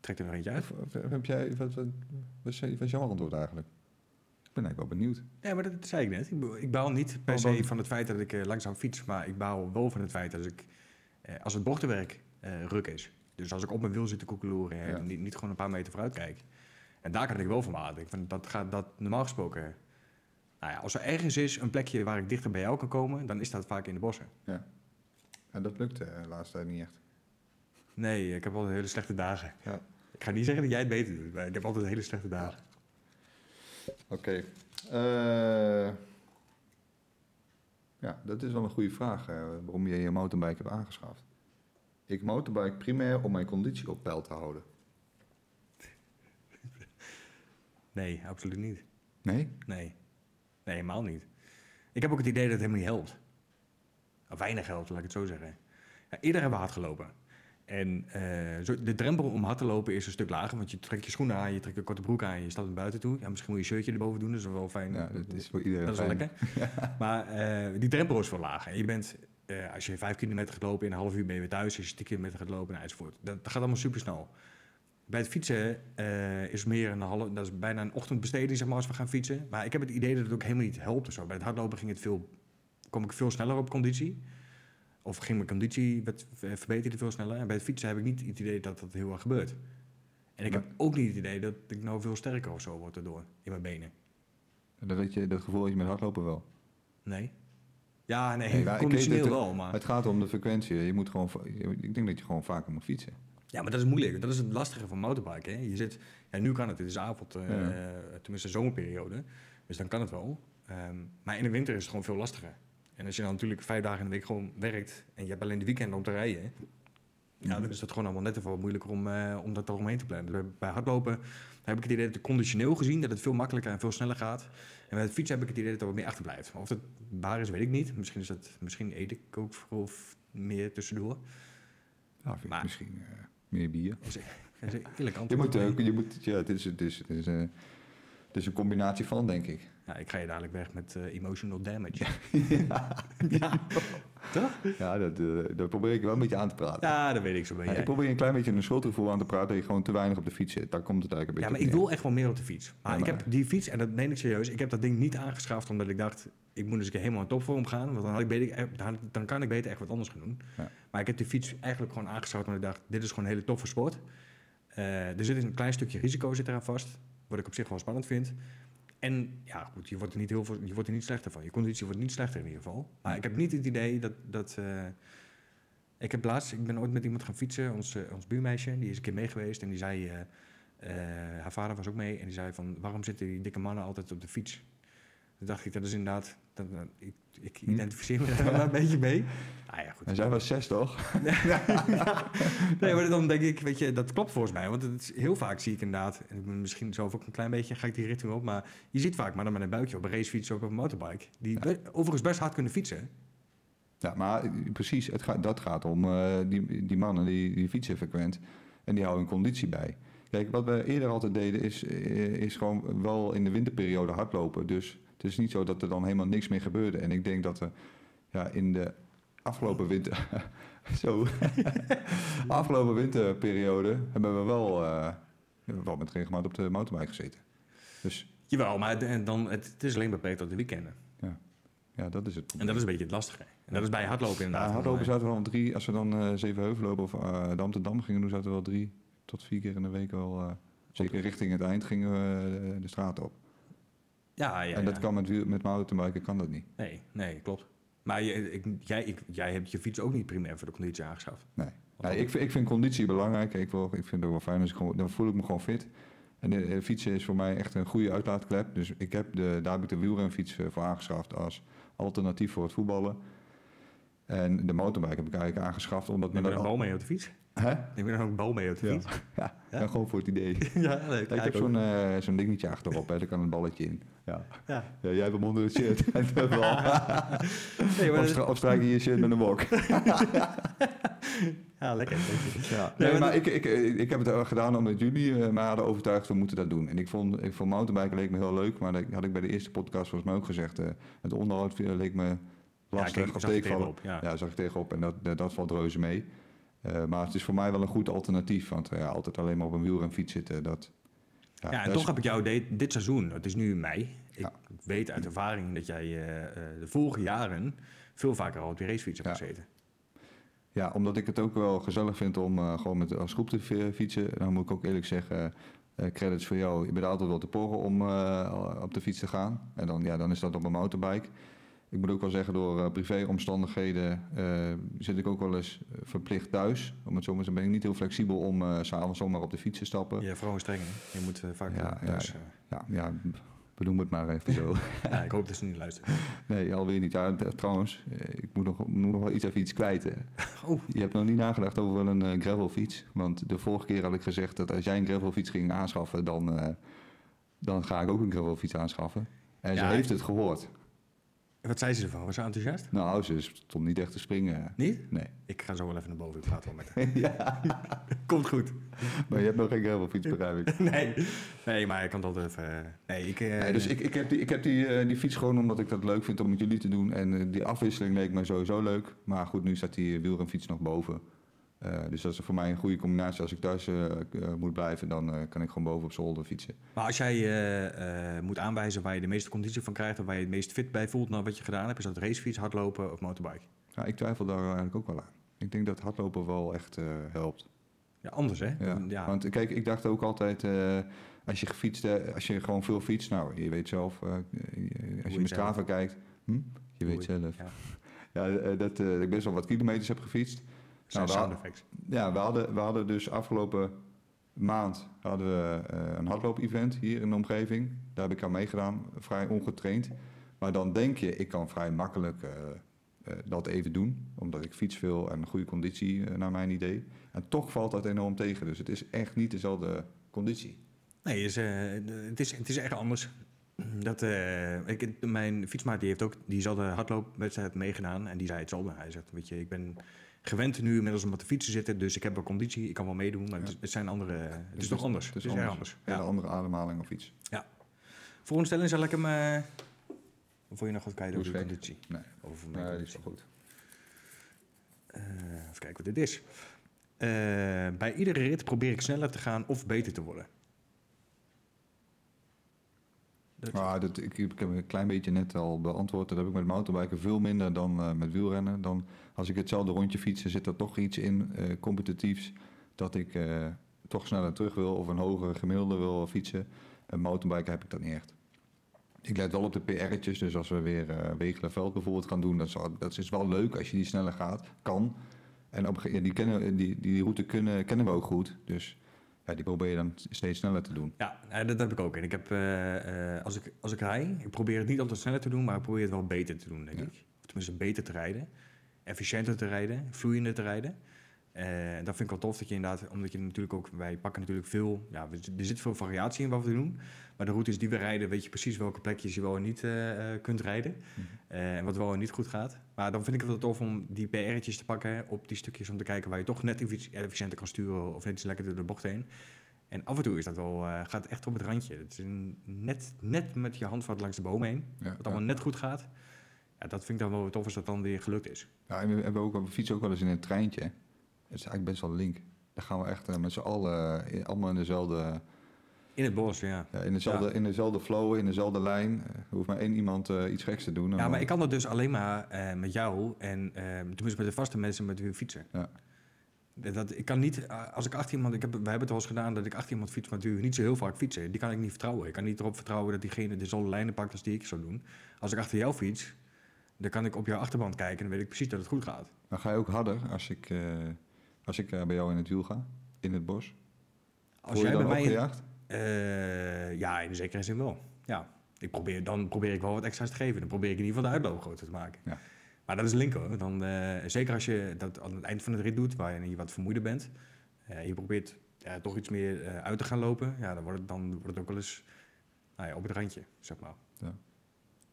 trek er nog eentje uit. Heb jij, wat is jouw antwoord eigenlijk? Ik ben eigenlijk wel benieuwd. Nee, maar dat zei ik net. Ik baal niet per se van het feit dat ik langzaam fiets. Maar ik baal wel van het feit dat ik... als het bochtenwerk ruk is. Dus als ik op mijn wiel zit te koekeloeren... Ja. En niet gewoon een paar meter vooruit kijk. En daar kan ik wel van maken. Dat normaal gesproken... Nou ja, als er ergens is een plekje waar ik dichter bij jou kan komen... dan is dat vaak in de bossen. Ja. En dat lukt de laatste tijd niet echt. Nee, ik heb altijd hele slechte dagen. Ja. Ik ga niet zeggen dat jij het beter doet, maar ik heb altijd hele slechte dagen. Ja. Oké. Ja, dat is wel een goede vraag, waarom je je mountainbike hebt aangeschaft. Ik mountainbike primair om mijn conditie op peil te houden. Nee, absoluut niet. Nee? Nee, helemaal niet. Ik heb ook het idee dat het helemaal niet helpt. Of weinig helpt, laat ik het zo zeggen. Ja, eerder hebben we hard gelopen. En de drempel om hard te lopen is een stuk lager. Want je trekt je schoenen aan, je trekt een korte broek aan... je stapt naar buiten toe. Ja, misschien moet je shirtje erboven doen, dat is wel fijn. Ja, dat is voor iedereen fijn. Lekker. Ja. Maar die drempel is veel lager. En je bent, als je 5 kilometer gaat lopen, in een half uur ben je weer thuis. Als je 10 kilometer gaat lopen, enzovoort. Dat gaat allemaal supersnel. Bij het fietsen is meer dat is bijna een ochtendbesteding, zeg maar, als we gaan fietsen. Maar ik heb het idee dat het ook helemaal niet helpt of zo. Bij het hardlopen kwam ik veel sneller op conditie. Of ging mijn conditie verbeterde veel sneller. En bij het fietsen heb ik niet het idee dat dat heel erg gebeurt. En ik heb ook niet het idee dat ik nou veel sterker of zo word erdoor in mijn benen. Dat gevoel had je met hardlopen wel? Nee. Ja, nee, conditioneel wel. Maar... Het gaat om de frequentie. Ik denk dat je gewoon vaker moet fietsen. Ja, maar dat is moeilijk. Dat is het lastige van mountainbiken. Hè? Nu kan het. Het is avond, tenminste zomerperiode. Dus dan kan het wel. Maar in de winter is het gewoon veel lastiger. En als je dan natuurlijk 5 dagen in de week gewoon werkt... en je hebt alleen de weekenden om te rijden... Ja, dan is dat gewoon allemaal net even wat moeilijker om dat eromheen te plannen. Bij hardlopen heb ik het idee dat het conditioneel gezien... dat het veel makkelijker en veel sneller gaat. En bij het fietsen heb ik het idee dat er wat meer achterblijft. Maar of dat waar is, weet ik niet. Misschien eet ik ook vooral meer tussendoor. Nou, vind ik misschien... Meer bier. Dat is een eerlijk antwoord. Het is een combinatie van, denk ik. Ja, ik ga je dadelijk weg met emotional damage. Ja. Toch? Ja, dat probeer ik wel een beetje aan te praten. Ja, dat weet ik zo beetje. Ja, ik probeer een klein beetje een schuldgevoel aan te praten... dat je gewoon te weinig op de fiets zit. Daar komt het eigenlijk een beetje op neer. Ik wil echt wel meer op de fiets. Maar ik heb die fiets, en dat neem ik serieus... ik heb dat ding niet aangeschaft omdat ik dacht... ik moet eens een keer helemaal in topvorm gaan... want dan kan ik beter echt wat anders gaan doen. Ja. Maar ik heb die fiets eigenlijk gewoon aangeschaft... omdat ik dacht, dit is gewoon een hele toffe sport. Er zit een klein stukje risico eraan vast... wat ik op zich wel spannend vind... En ja, goed, je wordt er niet slechter van. Je conditie wordt niet slechter in ieder geval. Maar ik heb niet het idee dat ik ben ooit met iemand gaan fietsen, ons buurmeisje, die is een keer mee geweest. En die zei, haar vader was ook mee, en die zei van, waarom zitten die dikke mannen altijd op de fiets? Toen dacht ik, dat is inderdaad, ik identificeer me daar wel een beetje mee. Ah, ja, goed. En zij was 6, toch? Nee, maar dan denk ik, weet je, dat klopt volgens mij. Want heel vaak zie ik inderdaad, en ik ben misschien zelf ook een klein beetje, ga ik die richting op. Maar je ziet vaak mannen met een buikje op een racefiets of op een motorbike. Die overigens best hard kunnen fietsen. Ja, maar precies, dat gaat om die mannen die fietsen frequent. En die houden hun conditie bij. Kijk, wat we eerder altijd deden is gewoon wel in de winterperiode hardlopen. Dus... Het is niet zo dat er dan helemaal niks meer gebeurde. En ik denk dat er ja, in de afgelopen winter... zo, afgelopen winterperiode hebben we wel met regelmaat op de mountainbike gezeten. Dus, jawel, maar het is alleen beperkt tot de weekenden. Ja, dat is het probleem. En dat is een beetje het lastige. En dat is bij hardlopen inderdaad. Ja, hardlopen zaten we wel 3... Als we dan Zevenheuvel lopen of Amsterdam gingen doen, zaten we wel 3 tot 4 keer in de week wel... zeker richting het eind gingen we de straat op. Ja. En dat kan met mountainbiken kan dat niet. Nee, klopt. Maar jij hebt je fiets ook niet primair voor de conditie aangeschaft. Nee, ik vind conditie belangrijk. Ik vind het ook wel fijn. Dan voel ik me gewoon fit. En de fietsen is voor mij echt een goede uitlaatklep. Dus daar heb ik de wielrenfiets voor aangeschaft als alternatief voor het voetballen. En de mountainbike heb ik eigenlijk aangeschaft. Omdat neem je een bal mee op de fiets? Huh? Neem je dan ook een bal mee op de fiets? Ja, gewoon voor het idee. Leuk, ik heb zo'n dingetje achterop, hè. Daar kan een balletje in. Ja, jij hebt hem onder het shirt. Of strijk je je shirt met een wok. Ja, lekker. Ja. Nee, maar ik heb het gedaan omdat jullie mij hadden overtuigd, we moeten dat doen. En ik vond mountainbiken leek me heel leuk, maar dat had ik bij de eerste podcast volgens mij ook gezegd. Het onderhoud leek me lastig. Ja, zag ik tegenop en dat valt reuze mee. Maar het is voor mij wel een goed alternatief, want altijd alleen maar op een wielrenfiets zitten. Toch heb ik jou dit seizoen, het is nu mei, ik weet uit ervaring dat jij de vorige jaren veel vaker al op die racefiets hebt gezeten. Ja, omdat ik het ook wel gezellig vind om gewoon als groep te fietsen. Dan moet ik ook eerlijk zeggen, credits voor jou. Je bent altijd wel te porren om op de fiets te gaan. En dan is dat op een mountainbike. Ik moet ook wel zeggen, door privéomstandigheden zit ik ook wel eens verplicht thuis. Om het zo maar te ben ik niet heel flexibel om 's avonds zomaar op de fiets te stappen. Ja, vooral een strenge. Je moet vaak thuis... Ja, benoem het maar even zo. Ja, ik hoop dat ze niet luisteren. Nee, alweer niet. Ja, trouwens, ik moet nog wel iets even iets kwijt. Je hebt nog niet nagedacht over een gravelfiets. Want de vorige keer had ik gezegd dat als jij een gravelfiets ging aanschaffen... dan ga ik ook een gravelfiets aanschaffen. En ze heeft het gehoord. Wat zei ze ervan? Was ze enthousiast? Nou, ze stond niet echt te springen. Niet? Nee. Ik ga zo wel even naar boven. Ik praat wel met haar. Ja. Komt goed. Maar je hebt nog geen gravelfiets, begrijp ik. Nee, maar ik kan dat even... Dus ik heb die fiets gewoon omdat ik dat leuk vind om met jullie te doen. En die afwisseling leek mij sowieso leuk. Maar goed, nu staat die wielrenfiets nog boven. Dus dat is voor mij een goede combinatie. Als ik thuis moet blijven, dan kan ik gewoon boven op zolder fietsen. Maar als jij moet aanwijzen waar je de meeste conditie van krijgt... en waar je het meest fit bij voelt naar wat je gedaan hebt... is dat racefiets, hardlopen of mountainbike? Ja, ik twijfel daar eigenlijk ook wel aan. Ik denk dat hardlopen wel echt helpt. Ja, anders hè? Ja. Want kijk, ik dacht ook altijd... als je gewoon veel fietst... nou, je weet zelf... als je met Strava kijkt... je weet zelf. Ja, dat ik best wel wat kilometers heb gefietst... Nou, we hadden dus afgelopen maand een hardloop-event hier in de omgeving. Daar heb ik aan meegedaan, vrij ongetraind. Maar dan denk je, ik kan vrij makkelijk dat even doen. Omdat ik fiets veel en goede conditie naar mijn idee. En toch valt dat enorm tegen. Dus het is echt niet dezelfde conditie. Nee, het is echt anders. Mijn fietsmaat die had de hardloopwedstrijd meegedaan. En die zei hetzelfde. Hij zegt, weet je, ik ben... gewend nu inmiddels om op de fiets te zitten, dus ik heb wel conditie, ik kan wel meedoen, maar het is toch anders. Het is anders. Anders. Ja. Een andere ademhaling of iets. Ja. Voor een stelling zal ik hem... Of wil je nog wat kijken over de conditie? Nee, over mijn conditie. Is wel goed. Even kijken wat dit is. Bij iedere rit probeer ik sneller te gaan of beter te worden. Ik heb een klein beetje net al beantwoord. Dat heb ik met mountainbiken veel minder dan met wielrennen. Dan als ik hetzelfde rondje fiets, zit er toch iets in competitiefs dat ik toch sneller terug wil of een hoger gemiddelde wil fietsen. En mountainbiken heb ik dat niet echt. Ik let wel op de PR'tjes. Dus als we weer Wegelerveld bijvoorbeeld gaan doen, dat is wel leuk als je die sneller gaat. Kan. En die route kennen we ook goed. Dus... ja, die probeer je dan steeds sneller te doen. Ja, dat heb ik ook. En ik heb, als ik rij, ik probeer het niet altijd sneller te doen... maar ik probeer het wel beter te doen, denk ik. Of tenminste, beter te rijden. Efficiënter te rijden. Vloeiender te rijden. Dat vind ik wel tof, dat je inderdaad... omdat je natuurlijk ook... wij pakken natuurlijk veel... ja, er zit veel variatie in wat we doen. Maar de routes die we rijden... weet je precies welke plekjes je wel en niet kunt rijden. En wat wel en niet goed gaat. Maar dan vind ik het wel tof om die PR'tjes te pakken... op die stukjes om te kijken waar je toch net efficiënter kan sturen... of net iets lekker door de bocht heen. En af en toe is dat wel, gaat echt op het randje. Het is net met je handvat langs de boom heen. Wat allemaal net goed gaat... Ja, dat vind ik dan wel tof als dat dan weer gelukt is. Ja, en we fietsen ook wel eens in een treintje. Dat is eigenlijk best wel link. Dan gaan we echt met z'n allen allemaal in dezelfde... In het bos, ja. Ja, in dezelfde flow, in dezelfde lijn. Er hoeft maar één iemand iets geks te doen. Ja, maar ik kan dat dus alleen maar met jou en tenminste met de vaste mensen met wie we fietsen. Ja. Ik kan niet, als ik achter iemand... We hebben het al eens gedaan dat ik achter iemand fiets, maar natuurlijk niet zo heel vaak fietsen. Die kan ik niet vertrouwen. Ik kan niet erop vertrouwen dat diegene dezelfde lijnen pakt als die ik zou doen. Als ik achter jou fiets, dan kan ik op jouw achterband kijken en dan weet ik precies dat het goed gaat. Maar ga je ook harder als ik bij jou in het wiel ga, in het bos? Als jij bij mij gejaagd? Ja, in zekere zin wel. Ja. Dan probeer ik wel wat extra's te geven. Dan probeer ik in ieder geval de uitloop groter te maken. Ja. Maar dat is linker hoor. Dan, zeker als je dat aan het eind van de rit doet, waarin je wat vermoeider bent. Je probeert toch iets meer uit te gaan lopen. Ja, dan wordt het ook wel eens op het randje, zeg maar. Ja.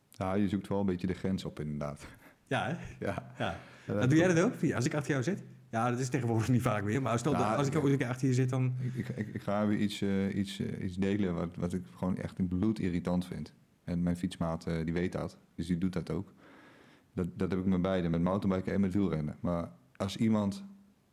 Ja, je zoekt wel een beetje de grens op inderdaad. Ja, hè? Ja. Ja. Doe jij dat ook? Als ik achter jou zit? Ja, dat is tegenwoordig niet vaak meer. Maar als ik ooit achter je zit, dan... Ik ga weer iets delen wat ik gewoon echt in bloed irritant vind. En mijn fietsmaat, die weet dat. Dus die doet dat ook. Dat heb ik met beide. Met mountainbiken en met wielrennen. Maar als iemand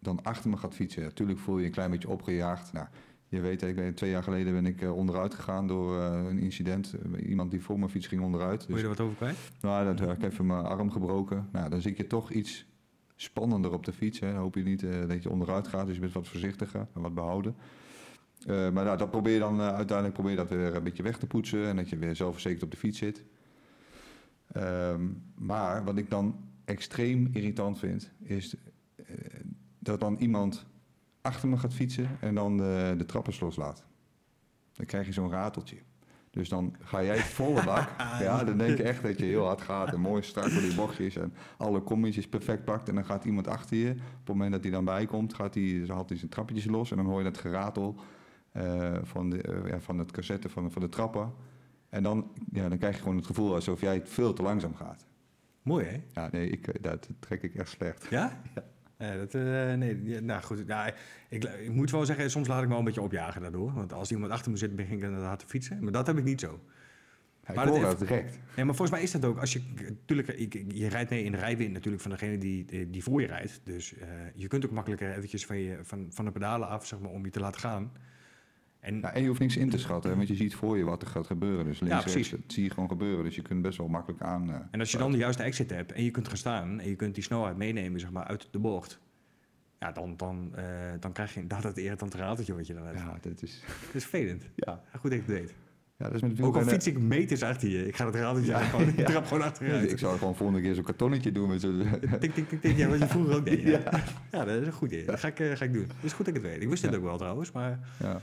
dan achter me gaat fietsen... Natuurlijk voel je je een klein beetje opgejaagd. Nou, je weet, 2 jaar geleden ben ik onderuit gegaan door een incident. Iemand die voor mijn fiets ging onderuit. Dus, wil je er wat over kwijt? Nou, ik heb even mijn arm gebroken. Nou, dan zit je toch iets... spannender op de fiets. Hè. Dan hoop je niet dat je onderuit gaat. Dus je bent wat voorzichtiger en wat behouden. Maar dat probeer je dan uiteindelijk dat weer een beetje weg te poetsen. En dat je weer zelfverzekerd op de fiets zit. Maar wat ik dan extreem irritant vind... is dat dan iemand achter me gaat fietsen... en dan de trappers loslaat. Dan krijg je zo'n rateltje. Dus dan ga jij volle bak. Ja, dan denk je echt dat je heel hard gaat. En mooi strak door die bochtjes. En alle kommetjes perfect pakt. En dan gaat iemand achter je. Op het moment dat hij dan bijkomt, haalt hij zijn trappetjes los. En dan hoor je dat geratel van het cassette van de trappen. En dan krijg je gewoon het gevoel alsof jij veel te langzaam gaat. Mooi, hè? Ja, nee, dat trek ik echt slecht. Ja? Ja. Ik moet wel zeggen, soms laat ik me wel een beetje opjagen daardoor. Want als iemand achter me zit, begin ik inderdaad te fietsen. Maar dat heb ik niet zo. Maar hoor dat direct. Nee, maar volgens mij is dat ook. Als je, je rijdt in de rijwind natuurlijk van degene die voor je rijdt. Dus je kunt ook makkelijker eventjes van de pedalen af, zeg maar, om je te laten gaan. En je hoeft niks in te schatten, want je ziet voor je wat er gaat gebeuren. Dus links, precies. Dat zie je gewoon gebeuren, dus je kunt best wel makkelijk aan... en als je dan de juiste exit hebt en je kunt gaan staan... en je kunt die snelheid meenemen, zeg maar, uit de bocht... ja, dan krijg je inderdaad het irritant rateltje wat je dan hebt. Ja, dat is vervelend. Ja. Goed dat ik het deed. Ja, dat is met ook al fiets ik meters achter je. Ik ga dat rateltje gewoon, ik trap gewoon achteruit. Ja, ik zou gewoon volgende keer zo'n kartonnetje doen. Met zo'n... Tik, tik, tik, tik. Ja, wat je vroeger ook deed. Ja, ja dat is een goed idee. Dat ga ik doen. Dat is goed dat ik het weet. Ik wist het ook wel trouwens, maar... Ja.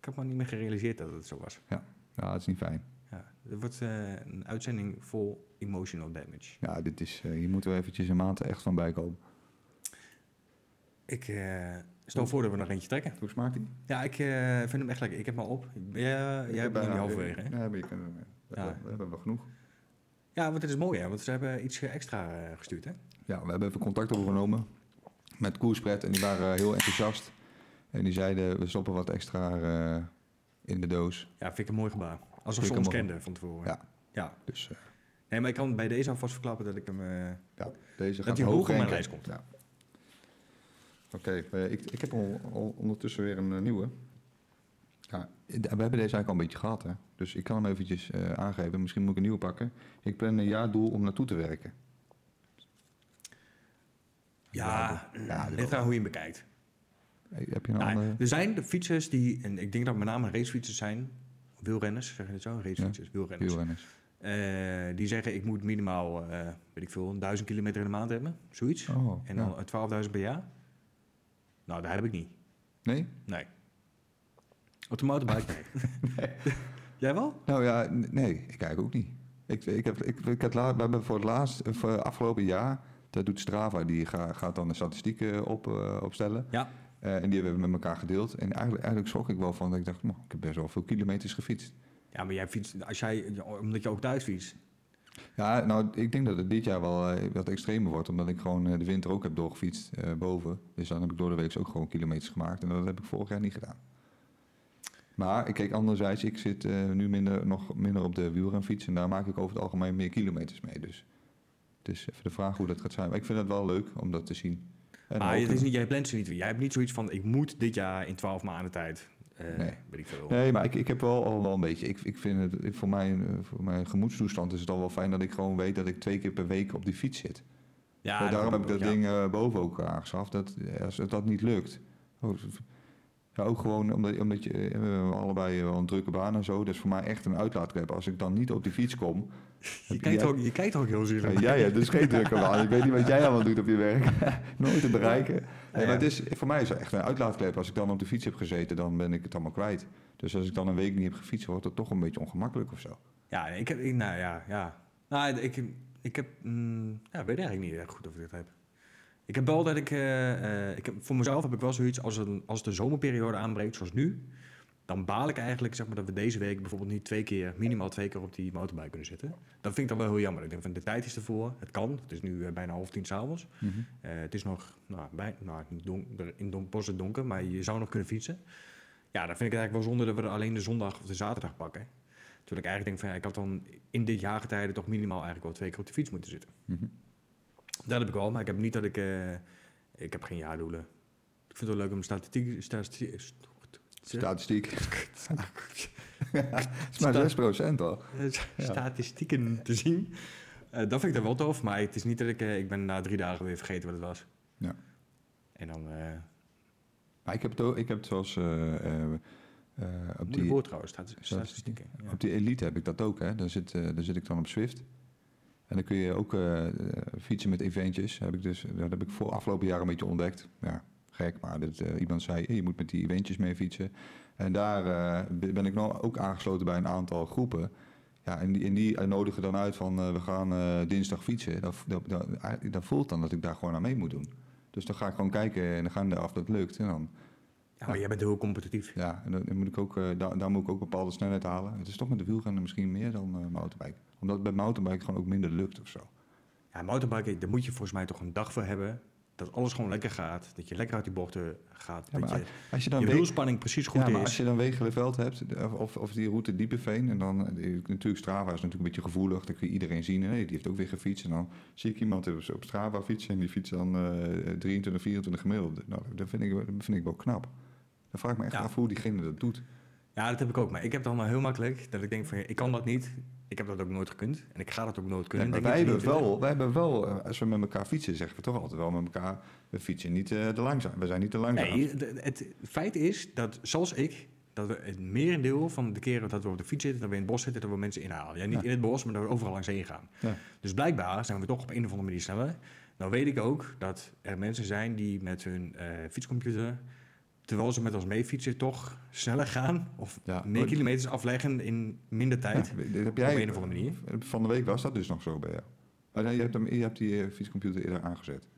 Ik heb me niet meer gerealiseerd dat het zo was. Ja, nou, dat is niet fijn. Ja, het wordt een uitzending vol emotional damage. Ja, dit is, hier moeten we eventjes een maand echt van bijkomen. Ik stel voor dat we nog eentje trekken. Hoe smaakt die? Ja, ik vind hem echt lekker. Ik heb hem al op. Jij hebt hem nog niet halverwege. Nee, maar je kunt hem. We hebben wel genoeg. Ja, want het is mooi, hè? Want ze hebben iets extra gestuurd, hè? Ja, we hebben even contact opgenomen met Koerspret en die waren heel enthousiast. En die zeiden, we stoppen wat extra in de doos. Ja, vind ik een mooi gebaar. Alsof ze ons kenden van tevoren. Ja. Dus, nee, maar ik kan bij deze alvast verklappen dat ik hem... deze dat hij hoog op mijn lijst komt. Ja. Oké, ik heb al ondertussen weer een nieuwe. Ja, we hebben deze eigenlijk al een beetje gehad, hè. Dus ik kan hem eventjes aangeven. Misschien moet ik een nieuwe pakken. Ik plan een jaardoel om naartoe te werken. Ja, ligt eraan hoe je hem bekijkt. Heb je er zijn de fietsers die, en ik denk dat het met name racefietsers zijn, wielrenners, zeg je het zo? Racefietsers, ja, wielrenners. Die zeggen, ik moet minimaal, 1.000 kilometer in de maand hebben, zoiets. Oh, en dan 12.000 per jaar. Nou, daar heb ik niet. Nee? Nee. Op de mountainbike, nee. Jij wel? Nou ja, nee, ik kijk ook niet. We hebben voor het laatst, voor afgelopen jaar, dat doet Strava, die gaat dan de statistieken opstellen. Ja. En die hebben we met elkaar gedeeld. En eigenlijk schrok ik wel van dat ik dacht, man, ik heb best wel veel kilometers gefietst. Ja, maar jij fietst, omdat je ook thuis fietst. Ja, nou, ik denk dat het dit jaar wel wat extremer wordt. Omdat ik gewoon de winter ook heb doorgefietst boven. Dus dan heb ik door de week ook gewoon kilometers gemaakt. En dat heb ik vorig jaar niet gedaan. Maar ik keek anderzijds, ik zit nu nog minder op de wielrenfiets. En daar maak ik over het algemeen meer kilometers mee. Dus Dus even de vraag hoe dat gaat zijn. Maar ik vind het wel leuk om dat te zien. En maar het is niet, jij plant zoiets. Jij hebt niet zoiets van, ik moet dit jaar in 12 maanden tijd. Nee. Weet ik veel. Nee, maar ik heb wel al een beetje. Ik vind het, voor mijn gemoedstoestand is het al wel fijn dat ik gewoon weet dat ik 2 keer per week op die fiets zit. Ja, daarom heb ik dat ding boven ook aangeschaft. Dat, als dat niet lukt. Ja, ook gewoon omdat je allebei wel een drukke baan en zo. Dat is voor mij echt een uitlaatklep. Als ik dan niet op die fiets kom... Je kijkt ook heel zielig. Ja, dat is geen drukke baan. Ik weet niet wat jij allemaal doet op je werk. Nooit te bereiken. Ja. Ja. Maar voor mij is het echt een uitlaatklep. Als ik dan op de fiets heb gezeten, dan ben ik het allemaal kwijt. Dus als ik dan een week niet heb gefietst, wordt dat toch een beetje ongemakkelijk of zo. Ja, ik weet eigenlijk niet echt goed of ik dat heb. Ik heb wel dat voor mezelf heb ik wel zoiets als de zomerperiode aanbreekt, zoals nu, dan baal ik eigenlijk zeg maar, dat we deze week bijvoorbeeld niet 2 keer, minimaal 2 keer op die motorbike kunnen zitten. Dan vind ik dat wel heel jammer. Ik denk van de tijd is ervoor, het kan. Het is nu bijna 9:30 s'avonds. Mm-hmm. Het is nog pas het donker, maar je zou nog kunnen fietsen. Ja, dan vind ik het eigenlijk wel zonde dat we er alleen de zondag of de zaterdag pakken. Terwijl ik eigenlijk denk van ja, ik had dan in dit jaargetijde toch minimaal eigenlijk wel 2 keer op de fiets moeten zitten. Mm-hmm. Dat heb ik wel, maar ik heb niet dat ik... ik heb geen jaardoelen. Ik vind het wel leuk om statistiek. Het is maar 6% al. Statistieken te zien. Dat vind ik dan wel tof, maar het is niet dat ik... ik ben na 3 dagen weer vergeten wat het was. Ja. En dan... Maar ik heb het zoals... moeilijk woord trouwens, statistieken. Ja. Op die elite heb ik dat ook, hè. Daar zit ik dan op Zwift. En dan kun je ook fietsen met eventjes. Dat heb ik voor afgelopen jaar een beetje ontdekt. Ja, gek, maar iemand zei, je moet met die eventjes mee fietsen. En daar ben ik nou ook aangesloten bij een aantal groepen. Ja, en die nodigen dan uit van, we gaan dinsdag fietsen. Dat voelt dan dat ik daar gewoon aan mee moet doen. Dus dan ga ik gewoon kijken en dan gaan we af dat lukt. En dan, ja, maar jij bent heel competitief. Ja, en dan moet ik ook, daar moet ik ook bepaalde snelheid halen. Het is toch met de wielrenner misschien meer dan motorbike. Omdat het bij mountainbiken gewoon ook minder lukt of zo. Ja, mountainbiken, daar moet je volgens mij toch een dag voor hebben. Dat alles gewoon lekker gaat. Dat je lekker uit die bochten gaat. Ja, dat je wielspanning precies goed is. Ja, maar als je dan Wegelenveld hebt, of die route Diepenveen. En dan, natuurlijk Strava is natuurlijk een beetje gevoelig. Dan kun je iedereen zien. Nee, die heeft ook weer gefietst. En dan zie ik iemand op Strava fietsen. En die fietst dan 23, 24 gemiddeld. Nou, dat vind ik wel knap. Dan vraag ik me echt af hoe diegene dat doet. Ja, dat heb ik ook. Maar ik heb het allemaal heel makkelijk. Dat ik denk van, ik kan dat niet. Ik heb dat ook nooit gekund. En ik ga dat ook nooit kunnen. Ja, maar wij hebben wel, als we met elkaar fietsen, zeggen we toch altijd wel met elkaar, we fietsen niet te langzaam. We zijn niet te langzaam. Nee, het feit is dat, zoals ik, dat we het merendeel van de keren dat we op de fiets zitten, dat we in het bos zitten, dat we mensen inhalen. Ja, niet in het bos, maar dat we overal langs heen gaan. Ja. Dus blijkbaar zijn we toch op een of andere manier sneller. Nou weet ik ook dat er mensen zijn die met hun fietscomputer, terwijl ze met ons meefietsen, toch sneller gaan of meer kilometers afleggen in minder tijd. Ja, heb jij, op een of andere manier. Van de week was dat dus nog zo bij jou. Maar je hebt die fietscomputer eerder aangezet.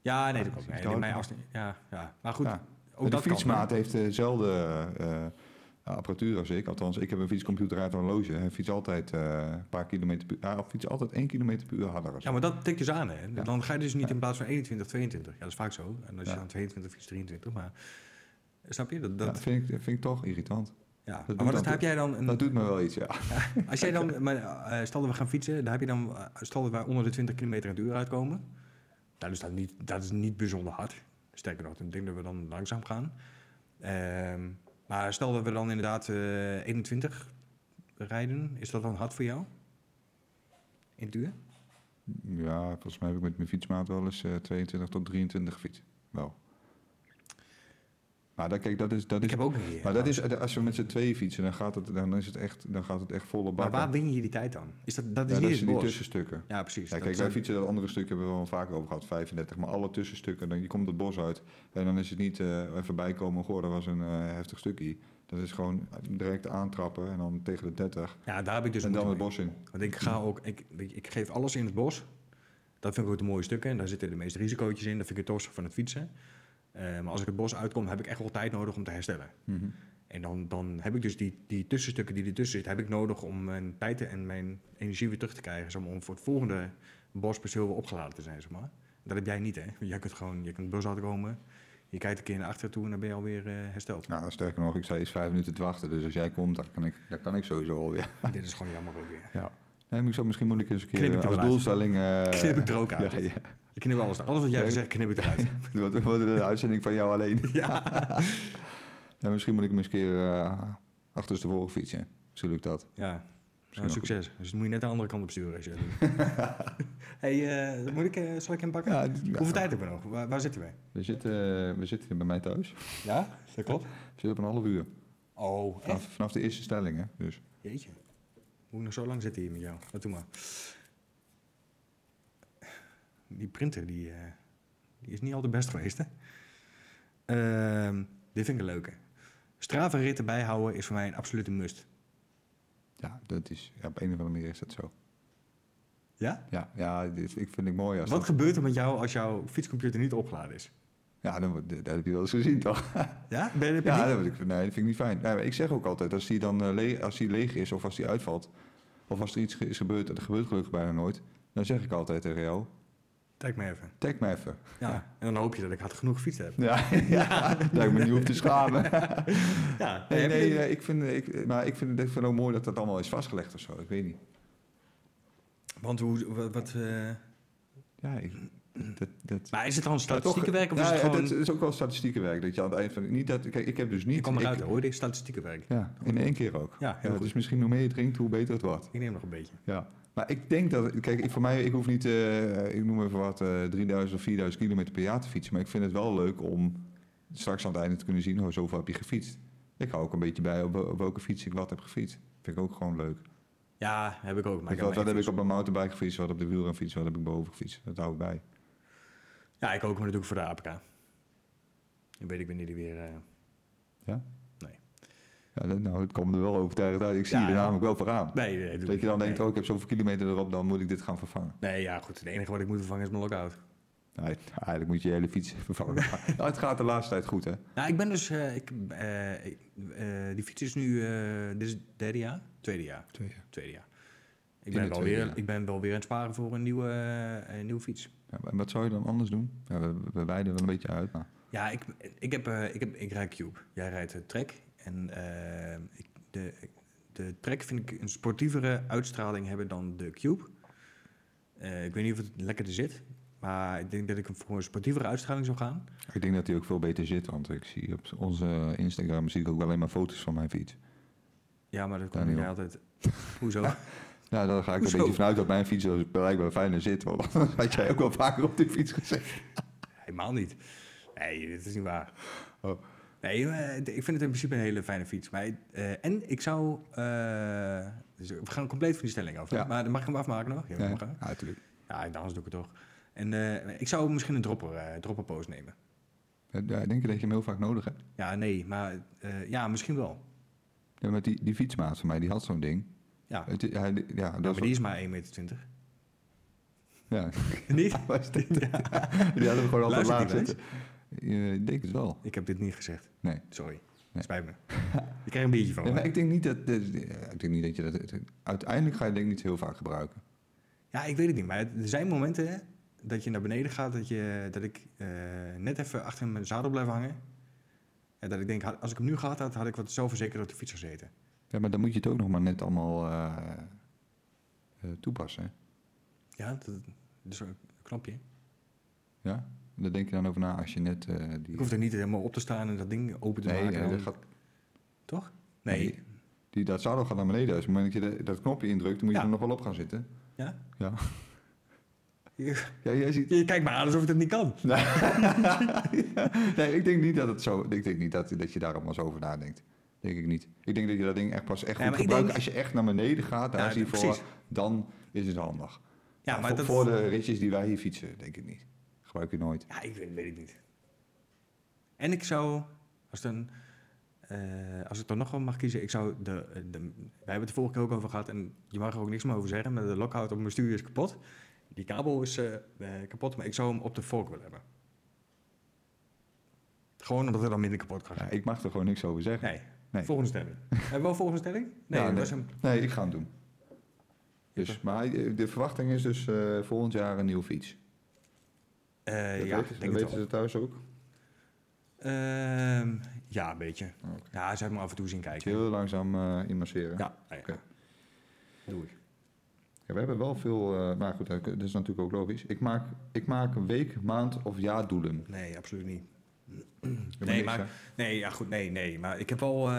Ja, nee, dat klopt. Maar goed, ja. Ook de fietsmaat heeft dezelfde apparatuur als ik. Althans, ik heb een fietscomputer uit een horloge. Hij fietst altijd een paar kilometer per uur. Hij fietst altijd 1 kilometer per uur harder. Ja, maar dat tikt dus aan, hè. Ja. Dan ga je dus niet in plaats van 21, 22. Ja, dat is vaak zo. En als je aan 22 fietst, 23, maar... Snap je? Dat vind ik toch irritant. Ja, maar dat heb jij dan... Dat doet me wel iets, ja. Als jij dan... stel dat we gaan fietsen, dan heb je dan... Stel dat wij onder de 20 kilometer aan de uur uitkomen. Dat is niet bijzonder hard. Sterker nog, ik denk dat we dan langzaam gaan. Maar stel dat we dan inderdaad 21 rijden. Is dat dan hard voor jou? In het uur? Ja, volgens mij heb ik met mijn fietsmaat wel eens 22 tot 23 fiets. Wel. Maar dat is. Ik heb ook nog niet. Maar dat is, als we met z'n tweeën fietsen, dan gaat het echt volle bak. Maar waar win je die tijd dan? Is dat is niet eens die tussenstukken. Ja, precies. Ja, kijk, wij fietsen dat andere stukken hebben we wel vaker over gehad, 35. Maar alle tussenstukken, je komt het bos uit en dan is het niet even bijkomen. Goh, dat was een heftig stukje. Dat is gewoon direct aantrappen en dan tegen de 30. Ja, daar heb ik dus. En dan het bos in. Want ik ga ook, ik geef alles in het bos. Dat vind ik ook de mooie stukken en daar zitten de meeste risicootjes in. Dat vind ik het tof van het fietsen. Maar als ik het bos uitkom, heb ik echt wel tijd nodig om te herstellen. Mm-hmm. En dan heb ik dus die tussenstukken die ertussen zitten, heb ik nodig om mijn tijd en mijn energie weer terug te krijgen. Zeg maar, om voor het volgende bosperceel weer opgeladen te zijn. Zeg maar. Dat heb jij niet, hè? Jij kunt gewoon, je kunt het bos uitkomen, je kijkt een keer naar achteren toe en dan ben je alweer hersteld. Nou, sterker nog, ik zei eens 5 minuten te wachten. Dus als jij komt, dan kan ik sowieso alweer. Dit is gewoon jammer ook weer. Ja. Nee, ik zou misschien moet ik eens een keer als doelstelling... knip ik er ook uit. Ja, ja. Ik knip alles wat jij gezegd, knip ik eruit. Wat wordt de uitzending van jou alleen? Ja. Ja, misschien moet ik hem eens een keer achterstevoren fietsen. Misschien lukt dat. Ja, succes. Dus dan moet je net de andere kant op sturen. Als je hey, zal ik hem pakken? Ja, hoeveel tijd hebben we nog? Waar zitten we? We zitten hier bij mij thuis. Ja, dat klopt. We zitten op een half uur. Oh, echt? Vanaf de eerste stelling, hè? Dus. Jeetje. Moet ik nog zo lang zitten hier met jou? Dat doe maar. Die printer, die is niet altijd best geweest, hè? Dit vind ik een leuke. Strava-ritten bijhouden is voor mij een absolute must. Ja, dat is, ja, op een of andere manier is dat zo. Ja? Ja, ik vind het mooi. Wat gebeurt er met jou als jouw fietscomputer niet opgeladen is? Ja, dat heb je wel eens gezien, toch? Ja? Ben je dat vind ik niet fijn. Ja, ik zeg ook altijd, als die dan leeg is of als die uitvalt... of als er iets is gebeurd, dat gebeurt gelukkig bijna nooit... dan zeg ik altijd tegen jou... Tag me even. Ja, en dan hoop je dat ik hard genoeg fiets heb. Ja. Dat ik me niet hoef te schamen. Ja, nee, ik vind het ook mooi dat dat allemaal is vastgelegd of zo. Ik weet niet. Want Ja, maar is het dan statistieke werk of is het gewoon... Dat is ook wel statistieke werk. Dat je aan het eind van... Niet dat, kijk, ik heb dus niet... Ik kom eruit, hoor. Dit is statistieke werk. Ja, in één keer ook. Ja, heel goed. Dus misschien hoe meer je drinkt, hoe beter het wordt. Ik neem nog een beetje. Ja. Maar ik denk dat... Kijk, ik hoef niet... ik noem even wat... 3000 of 4000 kilometer per jaar te fietsen. Maar ik vind het wel leuk om straks aan het einde te kunnen zien... hoe zoveel heb je gefietst. Ik hou ook een beetje bij op welke fiets ik wat heb gefietst. Vind ik ook gewoon leuk. Ja, heb ik ook. Maar wat heb ik op mijn mountainbike gefietst? Wat op de wielren fiets? Wat heb ik boven gefietst? Dat hou ik bij. Ja, ik ook, maar dat doe ik voor de APK. Dan weet ik wanneer die weer... Ja? Nee. Ja, nou, het komt er wel overtuigend uit. Ik zie er namelijk wel voor aan. Nee, dat je dan denkt, ik heb zoveel kilometer erop, dan moet ik dit gaan vervangen. Nee, ja, goed. Het enige wat ik moet vervangen is mijn lockout. Nee, eigenlijk moet je hele fiets vervangen. Nou, het gaat de laatste tijd goed, hè? Nou, ik ben dus... die fiets is nu... dit is het derde jaar? Tweede jaar. Ik ben wel weer aan het sparen voor een nieuwe fiets. Ja, en wat zou je dan anders doen? Ja, we wijden wel een beetje uit. Maar... Ja, ik rijd Cube. Jij rijdt Trek. En de Trek vind ik een sportievere uitstraling hebben dan de Cube. Ik weet niet of het lekkerder zit. Maar ik denk dat ik voor een sportievere uitstraling zou gaan. Ik denk dat hij ook veel beter zit. Want ik zie op onze Instagram zie ik ook alleen maar foto's van mijn fiets. Ja, maar dat komt niet altijd. Hoezo? Nou, dan ga ik een beetje vanuit dat mijn fiets blijkbaar fijner zit. Want dan had jij ook wel vaker op die fiets gezeten. Helemaal niet. Nee, dit is niet waar. Oh. Nee, ik vind het in principe een hele fijne fiets. Maar, en ik zou... dus we gaan compleet van die stelling af. Ja. Maar mag ik hem afmaken nog? Ja, natuurlijk. Ja, anders doe ik het toch. En ik zou misschien een dropperpoos nemen. Ja, ik denk dat je hem heel vaak nodig hebt. Ja, nee, maar misschien wel. Ja, maar die fietsmaat van mij, die had zo'n ding. Ja, maar die is maar 1,20 meter. Ja. Niet? Die hadden we gewoon altijd laag zitten. Ik denk het wel. Ik heb dit niet gezegd. Nee. Sorry. Nee. Spijt me. Ik krijg een biertje van. Nee, maar ik denk niet dat je dat... Uiteindelijk ga je denk ik niet heel vaak gebruiken. Ja, ik weet het niet. Maar er zijn momenten hè, dat je naar beneden gaat... dat ik net even achter mijn zadel blijf hangen. En dat ik denk, als ik hem nu gehad had... had ik wat zelfverzekerder op de fiets gezeten. Ja, maar dan moet je het ook nog maar net allemaal toepassen. Hè? Ja, dat is een knopje. Ja, daar denk je dan over na als je net... Ik hoef er niet helemaal op te staan en dat ding open te maken. Nee, dat gaat... Toch? Nee. Dat zadel gaat naar beneden. Dus op het moment dat je dat knopje indrukt, dan moet je er nog wel op gaan zitten. Ja? Ja. Ja, je kijkt me aan alsof ik dat niet kan. Nee, ik denk niet dat het zo... Ik denk niet dat je daar allemaal zo over nadenkt. Denk ik niet. Ik denk dat je dat ding echt pas echt goed gebruikt. Als je echt naar beneden gaat, daar is voor, dan is het handig. Ja, maar voor de ritjes die wij hier fietsen, denk ik niet. Gebruik je nooit. Ja, ik weet het niet. En ik zou, als ik dan nog wel mag kiezen, ik zou wij hebben het de vorige keer ook over gehad en je mag er ook niks meer over zeggen, maar de lockout op mijn stuur is kapot. Die kabel is kapot, maar ik zou hem op de vork willen hebben. Gewoon omdat er dan minder kapot kan gaan. Ja, ik mag er gewoon niks over zeggen. Nee. Volgende stelling. Hebben we al volgende stelling? Nee, ja, nee, ik ga hem doen. Dus, maar de verwachting is dus volgend jaar een nieuwe fiets. Weten ze thuis ook? Ja, een beetje. Oh, okay. Ja, ze hebben me af en toe zien kijken. Heel langzaam inmasseren. Ja, okay. Doe ik. Ja, we hebben wel veel, maar goed, dat is natuurlijk ook logisch. Ik maak week, maand of jaardoelen. Nee, absoluut niet. Maar ik heb al...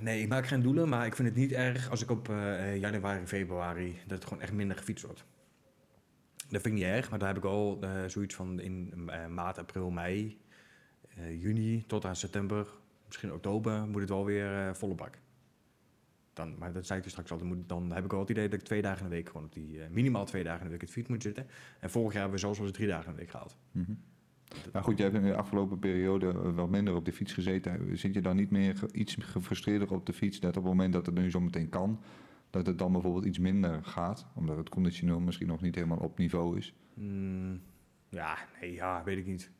nee, ik maak geen doelen, maar ik vind het niet erg als ik op januari, februari... dat het gewoon echt minder gefietst wordt. Dat vind ik niet erg, maar daar heb ik al zoiets van in maart, april, mei... juni tot aan september, misschien oktober, moet het wel weer volle bak. Dan, maar dat zei ik dus straks al, dan heb ik al het idee dat ik 2 dagen in de week... gewoon op die minimaal 2 dagen in de week in het fiets moet zitten. En vorig jaar hebben we zelfs 3 dagen in de week gehaald. Mm-hmm. Nou goed, jij hebt in de afgelopen periode wat minder op de fiets gezeten. Zit je dan niet meer iets gefrustreerder op de fiets... dat op het moment dat het nu zo meteen kan... dat het dan bijvoorbeeld iets minder gaat... omdat het conditioneel misschien nog niet helemaal op niveau is? Weet ik niet.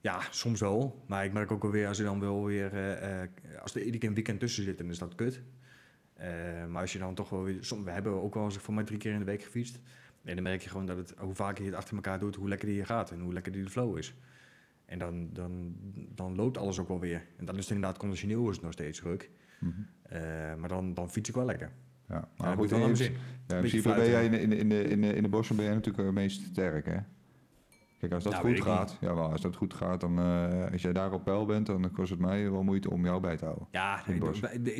Ja, soms wel. Maar ik merk ook alweer als je dan wel weer... als er iedere weekend tussen zit, dan is dat kut... maar als je dan toch wel weer... We hebben ook wel eens voor mij 3 keer in de week gefietst. En dan merk je gewoon dat het... Hoe vaker je het achter elkaar doet, hoe lekker die je gaat. En hoe lekker die de flow is. En dan loopt alles ook wel weer. En dan is het inderdaad conditioneel is het nog steeds druk. Mm-hmm. Maar dan fiets ik wel lekker. Ja, maar goed. In de bossen ben jij natuurlijk het meest sterk, hè? Kijk, als dat goed gaat... Jawel, als dat goed gaat, dan... als jij daar op peil bent, dan kost het mij wel moeite om jou bij te houden. Ja,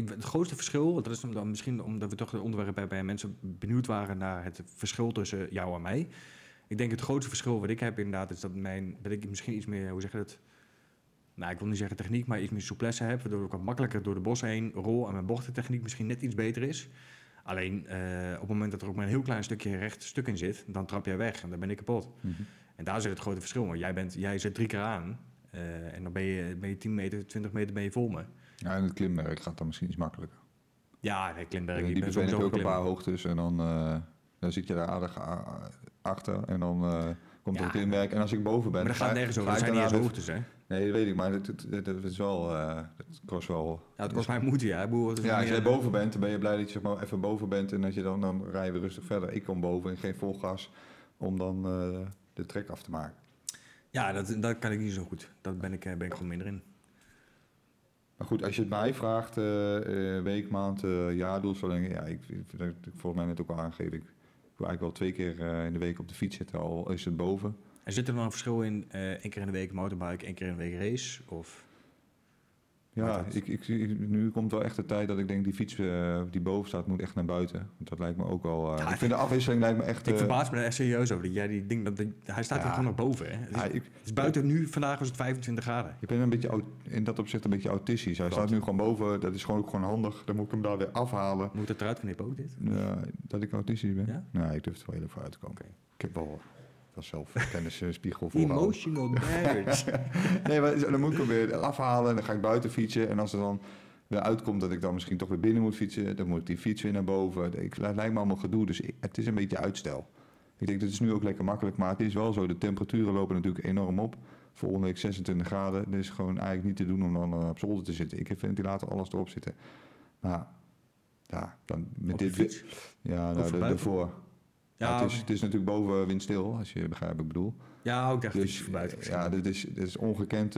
het grootste verschil... Dat is dan misschien omdat we toch het onderwerp hebben... en mensen benieuwd waren naar het verschil tussen jou en mij. Ik denk het grootste verschil wat ik heb inderdaad... is dat ik misschien iets meer... Hoe zeg je dat? Nou, ik wil niet zeggen techniek, maar iets meer souplesse heb... waardoor ik wat makkelijker door de bos heen rol... en mijn bochtentechniek misschien net iets beter is... Alleen op het moment dat er ook maar een heel klein stukje recht stuk in zit... dan trap jij weg en dan ben ik kapot. Mm-hmm. En daar zit het grote verschil. Want jij zit 3 keer aan en dan ben je 10 meter, 20 meter ben je vol me. Ja, en het klimwerk gaat dan misschien iets makkelijker. Ja, nee, klimwerk. Die ben je ook een paar hoogtes en dan zit je daar aardig achter en dan... komt er het klimwerk. En als ik boven ben... Maar dat gaat nergens over. Dat zijn niet eens hoogtes, hè? Nee, dat weet ik. Maar het is wel... het kost wel... Ja, het kost mij moeite, ja. Als jij boven bent, dan ben je blij dat je zeg maar even boven bent. En als je dan rij je weer rustig verder. Ik kom boven en geen vol gas om dan de trek af te maken. Ja, dat kan ik niet zo goed. Daar ben ik gewoon minder in. Maar goed, als je het mij vraagt... week, maand, jaardoelstellingen... Ja, ik volgens mij net ook al aangegeven... Ik wil eigenlijk wel 2 keer in de week op de fiets zitten, al is het boven. En zit er dan een verschil in 1 keer in de week mountainbike, 1 keer in de week race? Of... Ja, nu komt wel echt de tijd dat ik denk die fiets die boven staat moet echt naar buiten. Want dat lijkt me ook wel... ik vind de afwisseling lijkt me echt... Ik verbaas me daar echt serieus over. Ja, die ding, hij staat er gewoon naar boven. Hè? Het is buiten nu, vandaag was het 25 graden. Ik ben een beetje in dat opzicht een beetje autistisch. Hij staat nu gewoon boven, dat is gewoon ook gewoon handig. Dan moet ik hem daar weer afhalen. Moet het eruit knippen ook dit? Ja, dat ik autistisch ben? Ja? Nee, ik durf er wel heel even uit te komen. Okay. Ik heb wel... Dat is zelf tennisspiegel voor. Emotional marriage. Nee, maar dan moet ik hem weer afhalen en dan ga ik buiten fietsen. En als er dan weer uitkomt dat ik dan misschien toch weer binnen moet fietsen... dan moet ik die fiets weer naar boven. Het lijkt me allemaal gedoe, dus het is een beetje uitstel. Ik denk, dat is nu ook lekker makkelijk, maar het is wel zo. De temperaturen lopen natuurlijk enorm op. Volgende week 26 graden. Dat is gewoon eigenlijk niet te doen om dan op zolder te zitten. Ik heb ventilator, alles erop zitten. Maar ja, dan met dit fiets? Ja, nou, daarvoor... Ja, nou, het is natuurlijk boven windstil, als je begrijpt wat ik bedoel. Ja, ook echt dus, buiten. Ja, dit is ongekend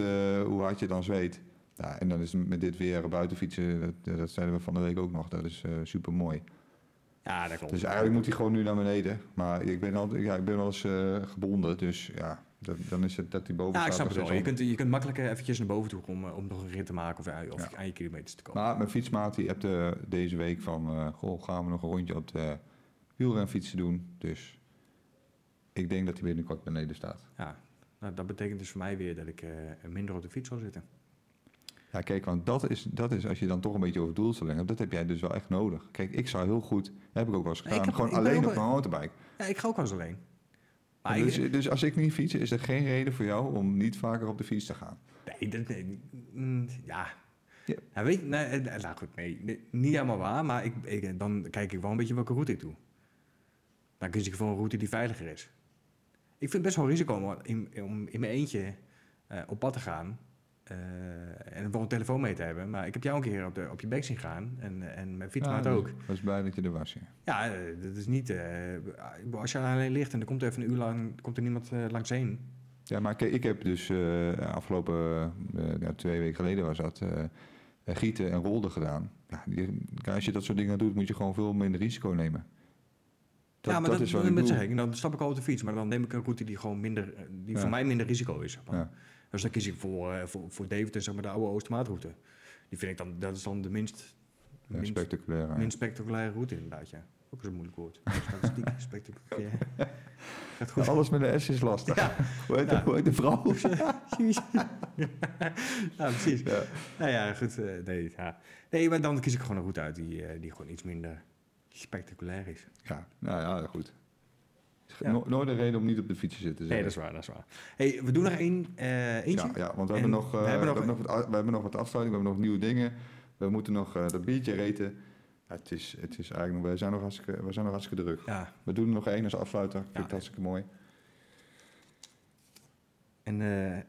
hoe hard je dan zweet. Ja, en dan is met dit weer buiten fietsen, dat zeiden we van de week ook nog. Dat is super mooi. Ja, dat klopt. Dus eigenlijk moet hij gewoon nu naar beneden. Maar ik ben wel eens gebonden, dus ja, dan is het dat hij boven staat. Ja, ik snap het wel. Je kunt makkelijker eventjes naar boven toe komen om nog een rit te maken of aan je kilometers te komen. Maar mijn fietsmaat die appte deze week van, gaan we nog een rondje op de... wielrenfietsen doen, dus ik denk dat hij binnenkort beneden staat. Ja, nou, dat betekent dus voor mij weer dat ik minder op de fiets zal zitten. Ja, kijk, want dat is als je dan toch een beetje over doelstelling hebt, dat heb jij dus wel echt nodig. Kijk, ik zou heel goed, dat heb ik ook wel eens gedaan, gewoon alleen op mijn motorbike. Ja, ik ga ook wel eens alleen. Maar dus als ik niet fiets, is er geen reden voor jou om niet vaker op de fiets te gaan? Nee, Ja. Ja, niet helemaal waar, maar dan kijk ik wel een beetje welke route ik doe. Dan kies ik voor een route die veiliger is. Ik vind het best wel een risico om in mijn eentje op pad te gaan en wel een telefoon mee te hebben. Maar ik heb jou een keer op je bek zien gaan en mijn fietsmaat ook. Ik was blij dat je er was. Ja, ja dat is niet... als je alleen ligt en er komt even een uur lang komt er niemand langs heen. Ja, maar ik heb dus afgelopen 2 weken geleden was dat... en Gieten en Rolde gedaan. Nou, als je dat soort dingen doet, moet je gewoon veel minder risico nemen. Dat, ja, maar dat is wat ik zeg, dan stap ik al op de fiets, maar dan neem ik een route die gewoon minder, die voor mij minder risico is. Ja. Dus dan kies ik voor Deventer, zeg maar, de oude Oostermaatroute. Die vind ik dan, dat is dan de minst spectaculaire route inderdaad, ja. Ook eens een moeilijk woord. Statistiek, spectaculair. Gaat goed. Alles met een S is lastig. Ja. Hoe heet de vrouw? Ja, precies. Ja. Nou ja, goed. Nee, maar dan kies ik gewoon een route uit die gewoon iets minder spectaculair is. Ja, nou ja, goed. Ja. Nooit een reden om niet op de fiets te zitten. Nee, dat is waar. Hey, we doen nog eentje. Ja, want we hebben nog wat afsluiting. We hebben nog nieuwe dingen. We moeten nog dat biertje eten. Ja, het is eigenlijk, we zijn nog hartstikke druk. Ja. We doen er nog één als afsluiter. Ik vind het hartstikke mooi. En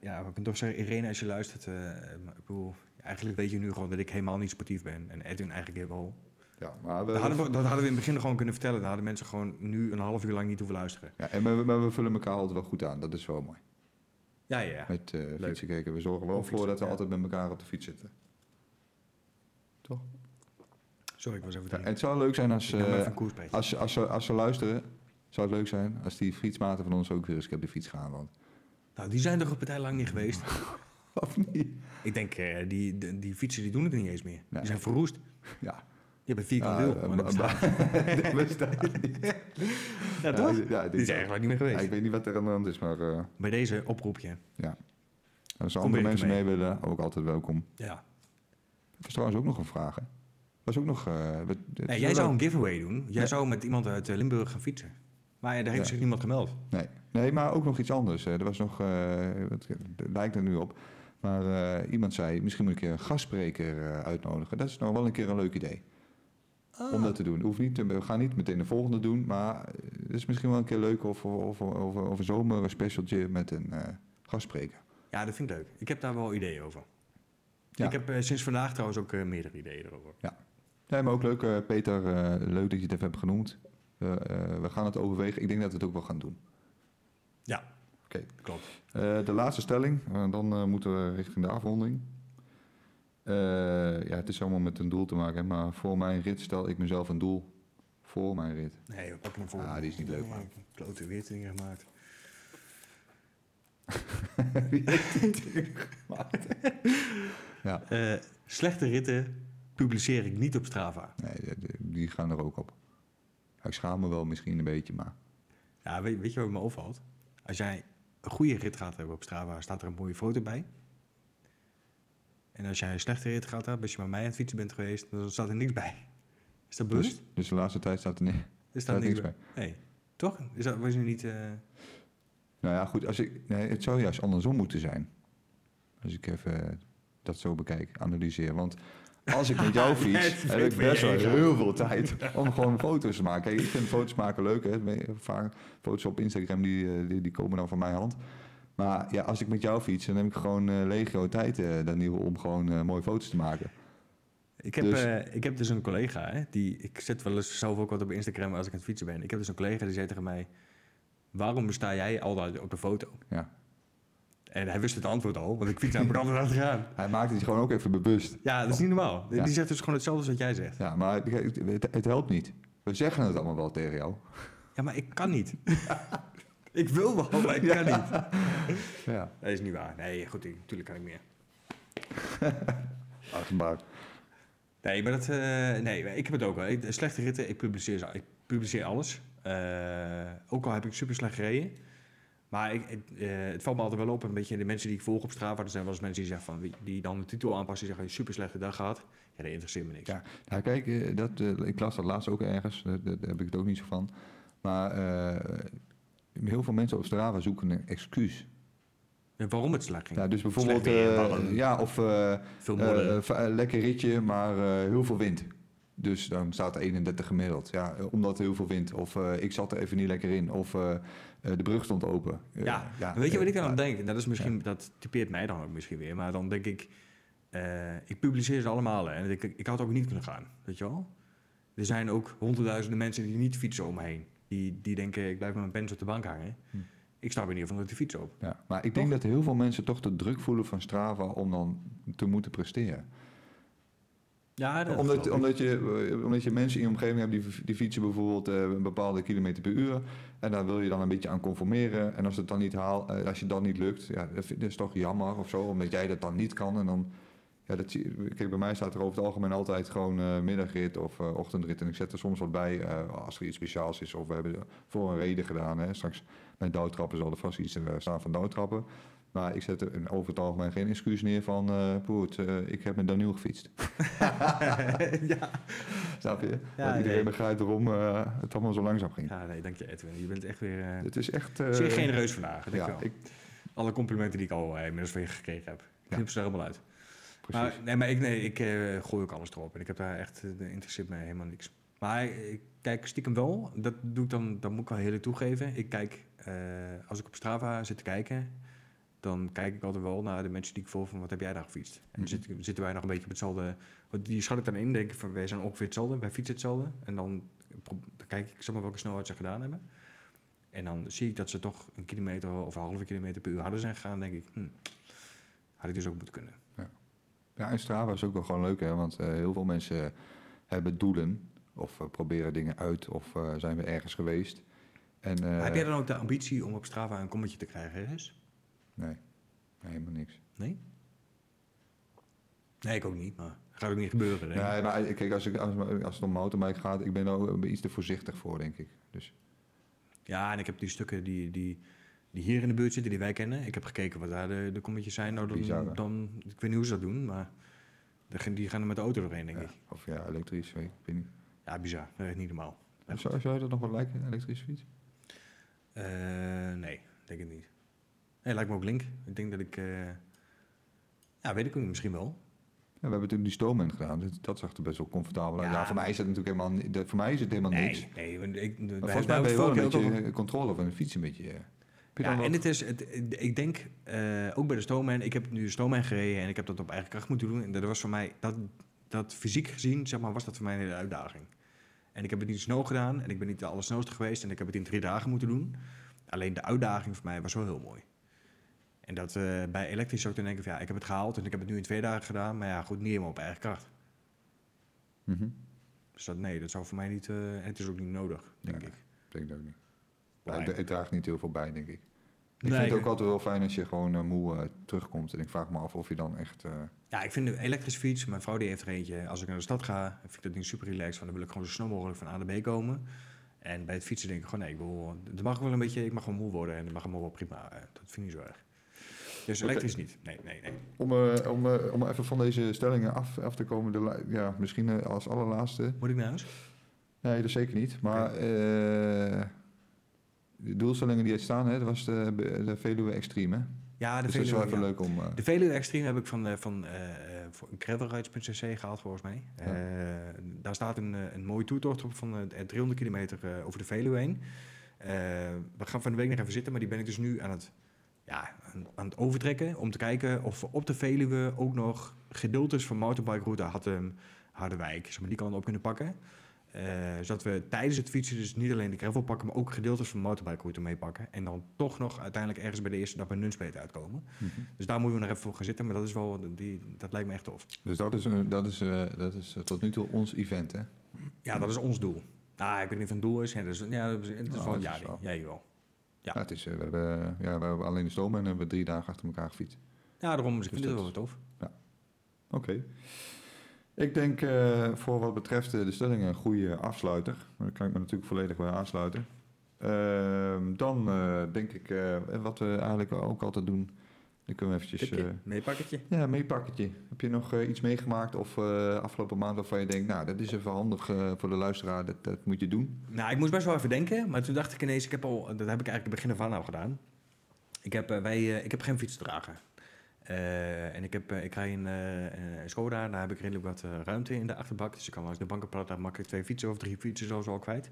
ja, we kunnen toch zeggen, Irene, als je luistert, ik bedoel, eigenlijk weet je nu gewoon dat ik helemaal niet sportief ben. En Edwin eigenlijk wel. Ja, maar dat hadden we in het begin gewoon kunnen vertellen. Daar hadden mensen gewoon nu een half uur lang niet hoeven luisteren. Ja, maar we vullen elkaar altijd wel goed aan. Dat is wel mooi. Ja. Met fietsen kijken. We zorgen wel voor dat we altijd met elkaar op de fiets zitten. Toch? Sorry, ik was even het zou leuk zijn als ze luisteren. Zou het leuk zijn als die fietsmaten van ons ook weer eens op de fiets gaan. Want... Nou, die zijn toch een partij lang niet geweest. Of niet? Ik denk, die fietsen die doen het niet eens meer. Nee. Die zijn verroest. Ja. Je hebt een vierkant wiel, maar dat bestaat niet. Ja, toch? Ja, die is eigenlijk niet meer geweest. Ja, ik weet niet wat er aan de hand is, maar... Bij deze oproepje. Ja. Als andere mensen mee willen, ook altijd welkom. Ja. Dat is trouwens ook nog een vraag, hè? Was ook nog... jij zou een giveaway doen. Jij zou met iemand uit Limburg gaan fietsen. Maar daar heeft zich niemand gemeld. Nee, maar ook nog iets anders. Er was nog... Het lijkt er nu op. Maar iemand zei, misschien moet ik een gastspreker uitnodigen. Dat is nou wel een keer een leuk idee. Om dat te doen. We gaan niet meteen de volgende doen, maar het is misschien wel een keer leuk of een zomer een specialtje met een gastspreker. Ja, dat vind ik leuk. Ik heb daar wel ideeën over. Ja. Ik heb sinds vandaag trouwens ook meerdere ideeën erover. Ja, nee, maar ook leuk, Peter. Leuk dat je het even hebt genoemd. We gaan het overwegen. Ik denk dat we het ook wel gaan doen. Ja, oké. Klopt. De laatste stelling, dan moeten we richting de afronding. Ja, het is allemaal met een doel te maken, hè? Maar voor mijn rit stel ik mezelf een doel. Voor mijn rit. Nee, we pakken hem voor. Ah, die is niet leuk. Nee, klote weertingen gemaakt. Wie heeft die gemaakt? Ja. Slechte ritten publiceer ik niet op Strava. Nee, die gaan er ook op. Ik schaam me wel misschien een beetje, maar... Ja, weet je wat me opvalt? Als jij een goede rit gaat hebben op Strava, staat er een mooie foto bij... En als jij een slechte rit gaat hebben, als je bij mij aan het fietsen bent geweest, dan staat er niks bij. Is dat bewust? Dus de laatste tijd staat er niks bij. Nee, toch? Is dat, was je niet... Nou ja, goed. Het zou juist andersom moeten zijn. Als ik even dat zo bekijk, analyseer. Want als ik met jou fiets, heb ik best wel heel veel tijd om gewoon foto's te maken. Hey, ik vind foto's maken leuk. Hè. Vaak foto's op Instagram, die komen dan van mijn hand. Maar ja, als ik met jou fiets, dan heb ik gewoon legio tijd, Daniel, om gewoon mooie foto's te maken. Ik heb dus een collega, hè, ik zet wel eens zelf ook wat op Instagram als ik aan het fietsen ben. Ik heb dus een collega die zei tegen mij, waarom sta jij altijd op de foto? Ja. En hij wist het antwoord al, want ik fiets namelijk altijd achteraan. Hij maakte het gewoon ook even bewust. Ja, dat is niet normaal. Ja. Die zegt dus gewoon hetzelfde als wat jij zegt. Ja, maar het helpt niet. We zeggen het allemaal wel tegen jou. Ja, maar ik kan niet. Ik wil wel, maar ik kan niet. Ja. Dat is niet waar. Nee, goed, natuurlijk kan ik meer. Achterbaar. Nee, maar dat... nee, ik heb het ook wel. Slechte ritten, ik publiceer alles. Ook al heb ik super slecht gereden. Maar het valt me altijd wel op. Een beetje de mensen die ik volg op Strava, er zijn wel eens mensen die zeggen van... die dan de titel aanpassen, die zeggen, super slechte dag gehad. Ja, dat interesseert me niks. Ja, nou kijk, ik las dat laatst ook ergens. Daar heb ik het ook niet zo van. Maar... heel veel mensen op Strava zoeken een excuus. En waarom het slecht ging? Ja, dus bijvoorbeeld, lekker ritje, maar heel veel wind. Dus dan staat 31 gemiddeld. Ja, omdat er heel veel wind. Of ik zat er even niet lekker in. Of de brug stond open. Weet je wat ik dan aan denk? Dat is misschien, dat typeert mij dan ook misschien weer. Maar dan denk ik, ik publiceer ze allemaal. Hè, en ik had ook niet kunnen gaan, weet je wel? Er zijn ook honderdduizenden mensen die niet fietsen om me heen. Die denken, ik blijf met mijn pens op de bank hangen. Ik sta in ieder geval met de fiets op. Ja, maar ik denk dat heel veel mensen toch de druk voelen van Strava om dan te moeten presteren. Ja, dat omdat je mensen in je omgeving hebt die fietsen bijvoorbeeld een bepaalde kilometer per uur. En daar wil je dan een beetje aan conformeren. En als het dan niet als je dan niet lukt, ja, dat is toch jammer of zo, omdat jij dat dan niet kan. En dan, ja, kijk, bij mij staat er over het algemeen altijd gewoon middagrit of ochtendrit. En ik zet er soms wat bij als er iets speciaals is. Of we hebben voor een reden gedaan. Hè. Straks bij douwtrappen zal er vast iets staan van douwtrappen. Maar ik zet er over het algemeen geen excuus neer van... ik heb met Daniel gefietst. Ja. Snap je? Ja, dat iedereen begrijpt waarom het allemaal zo langzaam ging. Ja, nee, dank je Edwin. Je bent echt weer... het is echt... zeer genereus vandaag, denk ik wel. Alle complimenten die ik al inmiddels van je gekregen heb. Ik knip ze er helemaal uit. Precies. Maar ik gooi ook alles erop. En ik heb daar echt... interesseert mij helemaal niks. Maar ik kijk stiekem wel. Dat doe ik dan... Dat moet ik wel heel eerlijk toegeven. Ik kijk... als ik op Strava zit te kijken... dan kijk ik altijd wel naar de mensen die ik volg van... wat heb jij daar gefietst? En dan zitten wij nog een beetje op hetzelfde... Want die schat ik dan in, denk ik van... wij zijn ongeveer hetzelfde, wij fietsen hetzelfde. En dan kijk ik welke snelheid ze gedaan hebben. En dan zie ik dat ze toch een kilometer... of een halve kilometer per uur harder zijn gegaan. Dan denk ik, had ik dus ook moeten kunnen. Ja, en Strava is ook wel gewoon leuk, hè? Want heel veel mensen hebben doelen... of proberen dingen uit... of zijn we ergens geweest. En, heb jij dan ook de ambitie om op Strava een kommetje te krijgen, Res? Nee, helemaal niks. Nee? Nee, ik ook niet, maar dat gaat ook niet gebeuren. Denk ik. Nee, maar kijk, als het om mountainbike gaat, ik ben daar iets te voorzichtig voor, denk ik. Dus. Ja, en ik heb die stukken die hier in de buurt zitten, die wij kennen. Ik heb gekeken wat daar de kommetjes zijn. Nou, dan, ik weet niet hoe ze dat doen, maar die gaan er met de auto doorheen, denk ik. Of ja, elektrisch, weet niet. Ja, bizar. Dat is niet normaal. Zou je dat nog wel lijken, een elektrische fiets? Nee, denk ik niet. Nee, lijkt me ook link. Ik denk dat ik... weet ik misschien wel. Ja, we hebben toen die Stoneman gedaan. Dat zag er best wel comfortabel uit. Ja, voor mij is het natuurlijk helemaal... Voor mij is het helemaal niks. Nee, volgens mij ben je wel een beetje controle van een fiets een beetje... Ja, en het is... ik denk, ook bij de Stoneman... Ik heb nu de Stoneman gereden en ik heb dat op eigen kracht moeten doen. En dat was voor mij... Dat fysiek gezien, zeg maar, was dat voor mij een hele uitdaging. En ik heb het niet snel gedaan. En ik ben niet de allersnelste geweest. En ik heb het in 3 dagen moeten doen. Alleen de uitdaging voor mij was wel heel mooi. En dat bij elektrisch zou ik dan denken van ja, ik heb het gehaald en ik heb het nu in 2 dagen gedaan. Maar ja, goed, niet helemaal op eigen kracht. Mm-hmm. Dus dat zou voor mij niet... het is ook niet nodig, denk ik. Ik denk dat ook niet. Het draagt niet heel veel bij, denk ik. Ik vind het ook altijd wel fijn als je gewoon moe terugkomt. En ik vraag me af of je dan echt... Ja, ik vind de elektrische fiets... Mijn vrouw die heeft er eentje. Als ik naar de stad ga, vind ik dat ding super relaxed. Dan wil ik gewoon zo snel mogelijk van A naar B komen. En bij het fietsen denk ik gewoon nee, ik mag gewoon moe worden. En dat mag allemaal wel prima. Dat vind ik niet zo erg. Dus elektrisch niet. Nee. Om even van deze stellingen af te komen, misschien als allerlaatste. Moet ik naar huis? Nee, dat zeker niet. Maar de doelstellingen die er staan, hè, dat was de Veluwe Extreme. Hè? Ja, de Veluwe. Dat is wel even leuk om... De Veluwe Extreme heb ik van gravelrides.cc gehaald, volgens mij. Ja. Daar staat een mooie toertocht op van 300 kilometer over de Veluwe heen. We gaan van de week nog even zitten, maar die ben ik dus nu aan het overtrekken om te kijken of we op de Veluwe ook nog gedeeltes van mountainbikeroute Harderwijk, zeg maar, die kant op kunnen pakken. Zodat we tijdens het fietsen dus niet alleen de gravel pakken, maar ook gedeeltes van mountainbikeroute meepakken. En dan toch nog uiteindelijk ergens bij de eerste dag bij Nunspeet uitkomen. Mm-hmm. Dus daar moeten we nog even voor gaan zitten, maar dat is wel, dat lijkt me echt tof. Dus dat is tot nu toe ons event, hè? Ja, dat is ons doel. Ik weet niet of het een doel is. Ja. Het is, we hebben alleen de stoom en hebben 3 dagen achter elkaar gefietst. Ja, daarom is het wel tof. Ja. Oké. Ik denk voor wat betreft de stellingen een goede afsluiter. Daar kan ik me natuurlijk volledig bij aansluiten. Dan denk ik wat we eigenlijk ook altijd doen. Dan kunnen we eventjes... meepakketje. Ja, meepakketje. Heb je nog iets meegemaakt of afgelopen maand waarvan je denkt... dat is even handig voor de luisteraar, dat moet je doen? Nou, ik moest best wel even denken. Maar toen dacht ik ineens, dat heb ik eigenlijk het begin ervan al gedaan. Ik heb geen fiets te dragen. En ik rij een Skoda, daar heb ik redelijk wat ruimte in de achterbak. Dus ik kan langs de banken praten, daar makkelijk 2 fietsen of 3 fietsen zelfs al kwijt.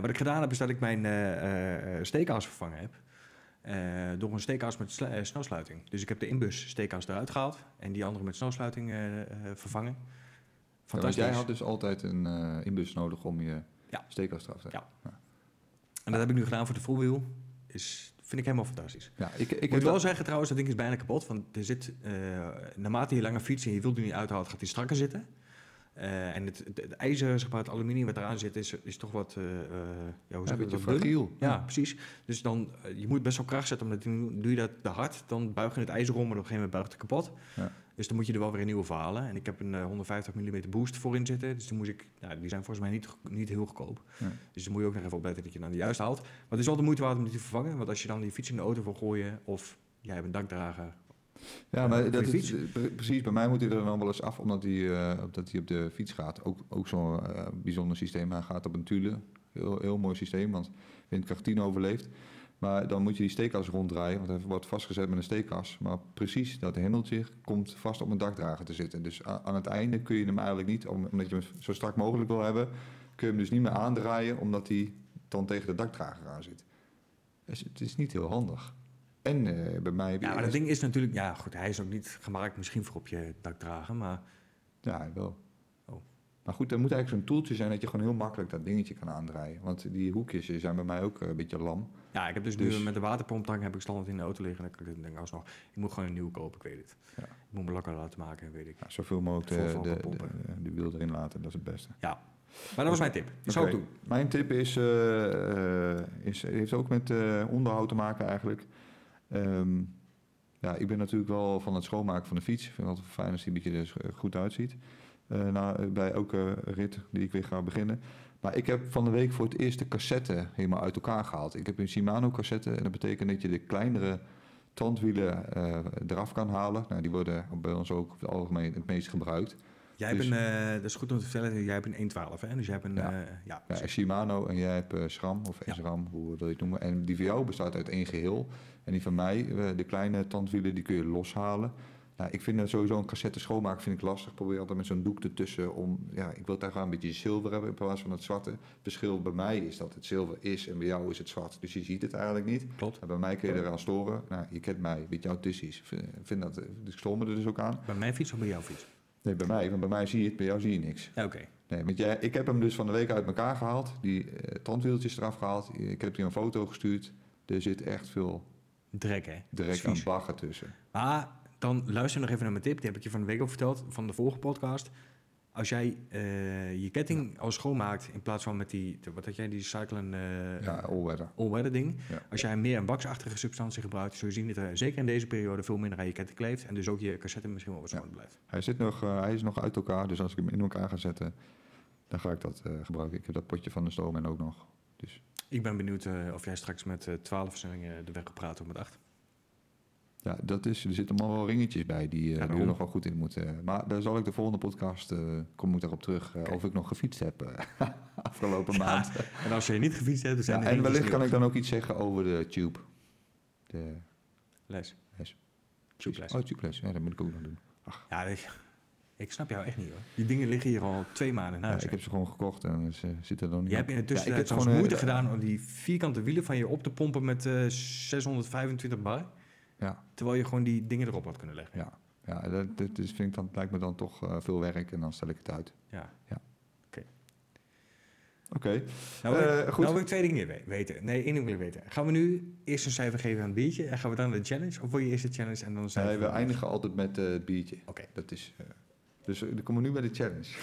Wat ik gedaan heb, is dat ik mijn steekhaas vervangen heb. Door een steekhaas met snelsluiting. Dus ik heb de inbus steekhaas eruit gehaald en die andere met snelsluiting vervangen. Fantastisch. Ja, jij had dus altijd een inbus nodig om je steekhaas eraf te halen. Ja. En dat heb ik nu gedaan voor de voorwiel. Vind ik helemaal fantastisch. Ja, ik moet wel zeggen trouwens, dat ding is bijna kapot. Want er zit, naarmate je langer fietst en je wilt er niet uithaalt, gaat hij strakker zitten. En het ijzer, zeg maar, het aluminium wat eraan zit, is toch wat... een beetje fragiel. Ja, precies. Dus dan, je moet best wel kracht zetten, maar doe je dat te hard, dan buig je het ijzer om en op een gegeven moment buigt het kapot. Ja. Dus dan moet je er wel weer een nieuwe voor halen. En ik heb een 150 mm boost voor in zitten, dus die zijn volgens mij niet heel goedkoop. Ja. Dus dan moet je ook nog even opletten dat je dan de juiste haalt. Maar het is wel de moeite waard om die te vervangen, want als je dan die fiets in de auto wil gooien of jij hebt een dakdrager... Ja, maar dat is, precies. Bij mij moet hij er dan wel eens af, omdat hij op de fiets gaat. Ook zo'n bijzonder systeem. Hij gaat op een Thule. Heel, heel mooi systeem, want windkracht 10 overleeft. Maar dan moet je die steekas ronddraaien, want hij wordt vastgezet met een steekas. Maar precies dat hendeltje komt vast op een dakdrager te zitten. Dus aan het einde kun je hem eigenlijk niet, omdat je hem zo strak mogelijk wil hebben, kun je hem dus niet meer aandraaien, omdat hij dan tegen de dakdrager aan zit. Dus het is niet heel handig. En bij mij... Ja, maar dat ding is natuurlijk... Ja, goed, hij is ook niet gemaakt misschien voor op je dakdrager, maar... Ja, wel. Oh. Maar goed, er moet eigenlijk zo'n toeltje zijn dat je gewoon heel makkelijk dat dingetje kan aandraaien. Want die hoekjes zijn bij mij ook een beetje lam. Ja, ik heb dus nu met de waterpomptang heb ik standaard in de auto liggen. En dan denk ik alsnog, ik moet gewoon een nieuwe kopen, ik weet het. Ja. Ik moet me lakker laten maken, weet ik. Ja, zoveel mogelijk de wiel erin laten, dat is het beste. Ja. Maar dat was mijn tip. Dat zou ik doen. Mijn tip heeft ook met onderhoud te maken eigenlijk. Ik ben natuurlijk wel van het schoonmaken van de fiets. Ik vind het altijd fijn als die een beetje er goed uitziet. Bij elke rit die ik weer ga beginnen. Maar ik heb van de week voor het eerst de cassette helemaal uit elkaar gehaald. Ik heb een Shimano cassette. En dat betekent dat je de kleinere tandwielen eraf kan halen. Nou, die worden bij ons ook over het algemeen het meest gebruikt. Jij hebt dat is goed om te vertellen, jij hebt een 1.12, hè? Dus jij hebt een... Shimano en jij hebt SRAM of SRAM, hoe wil je het noemen. En die van jou bestaat uit één geheel. En die van mij, de kleine tandwielen, die kun je loshalen. Nou, ik vind dat sowieso een cassette schoonmaken vind ik lastig. Probeer altijd met zo'n doek ertussen om... Ja, ik wil daar gewoon een beetje zilver hebben in plaats van het zwarte. Het verschil bij mij is dat het zilver is en bij jou is het zwart. Dus je ziet het eigenlijk niet. Klopt. En bij mij kun je eraan storen. Nou, je kent mij, weet je, autistisch. Ik stoor me er dus ook aan. Bij mijn fiets of bij jouw fiets? Nee, bij mij. Want bij mij zie je het, bij jou zie je niks. Ja, oké. Nee, want ik heb hem dus van de week uit elkaar gehaald. Die tandwieltjes eraf gehaald. Ik heb hier een foto gestuurd. Er zit echt veel... Drek, hè? Drek en bagger tussen. Maar dan luister nog even naar mijn tip. Die heb ik je van de week ook verteld. Van de vorige podcast. Als jij je ketting al schoonmaakt... in plaats van met die... Wat had jij? Die cyclen... all-weather. All-weather ding. Ja. Als jij meer een waxachtige substantie gebruikt... zul je zien dat er zeker in deze periode... veel minder aan je ketting kleeft. En dus ook je cassette misschien wel wat schoon blijft. Hij is nog uit elkaar. Dus als ik hem in elkaar ga zetten... dan ga ik dat gebruiken. Ik heb dat potje van de Stoneman ook nog. Dus... Ik ben benieuwd of jij straks met 12 versnellingen de weg op praat of met 8. Ja, er zitten allemaal wel ringetjes bij die er nog wel goed in moeten. Maar daar zal ik de volgende podcast, kom ik daarop terug, of ik nog gefietst heb afgelopen maand. En als je niet gefietst hebt... en wellicht kan ik dan ook iets zeggen over de tube. De... Les. Tube-les. Oh, tube-les. Ja, dat moet ik ook nog doen. Ach. Ja, ik snap jou echt niet, hoor. Die dingen liggen hier al 2 maanden in huis. Ja, ik heb ze gewoon gekocht en ze zitten er nog niet. Je hebt in de tussentijd gewoon moeite gedaan om die vierkante wielen van je op te pompen met 625 bar. Ja. Terwijl je gewoon die dingen erop had kunnen leggen. Ja dat is, vind ik dan, lijkt me dan toch veel werk en dan stel ik het uit. Ja. Oké. Nou wil ik 2 dingen weten. Nee, 1 ding wil ik weten. Gaan we nu eerst een cijfer geven aan het biertje en gaan we dan de challenge? Of wil je eerst de challenge en dan een cijfer? Nee, we eindigen altijd met het biertje. Oké. Dat is... Dus dan komen we nu bij de challenge.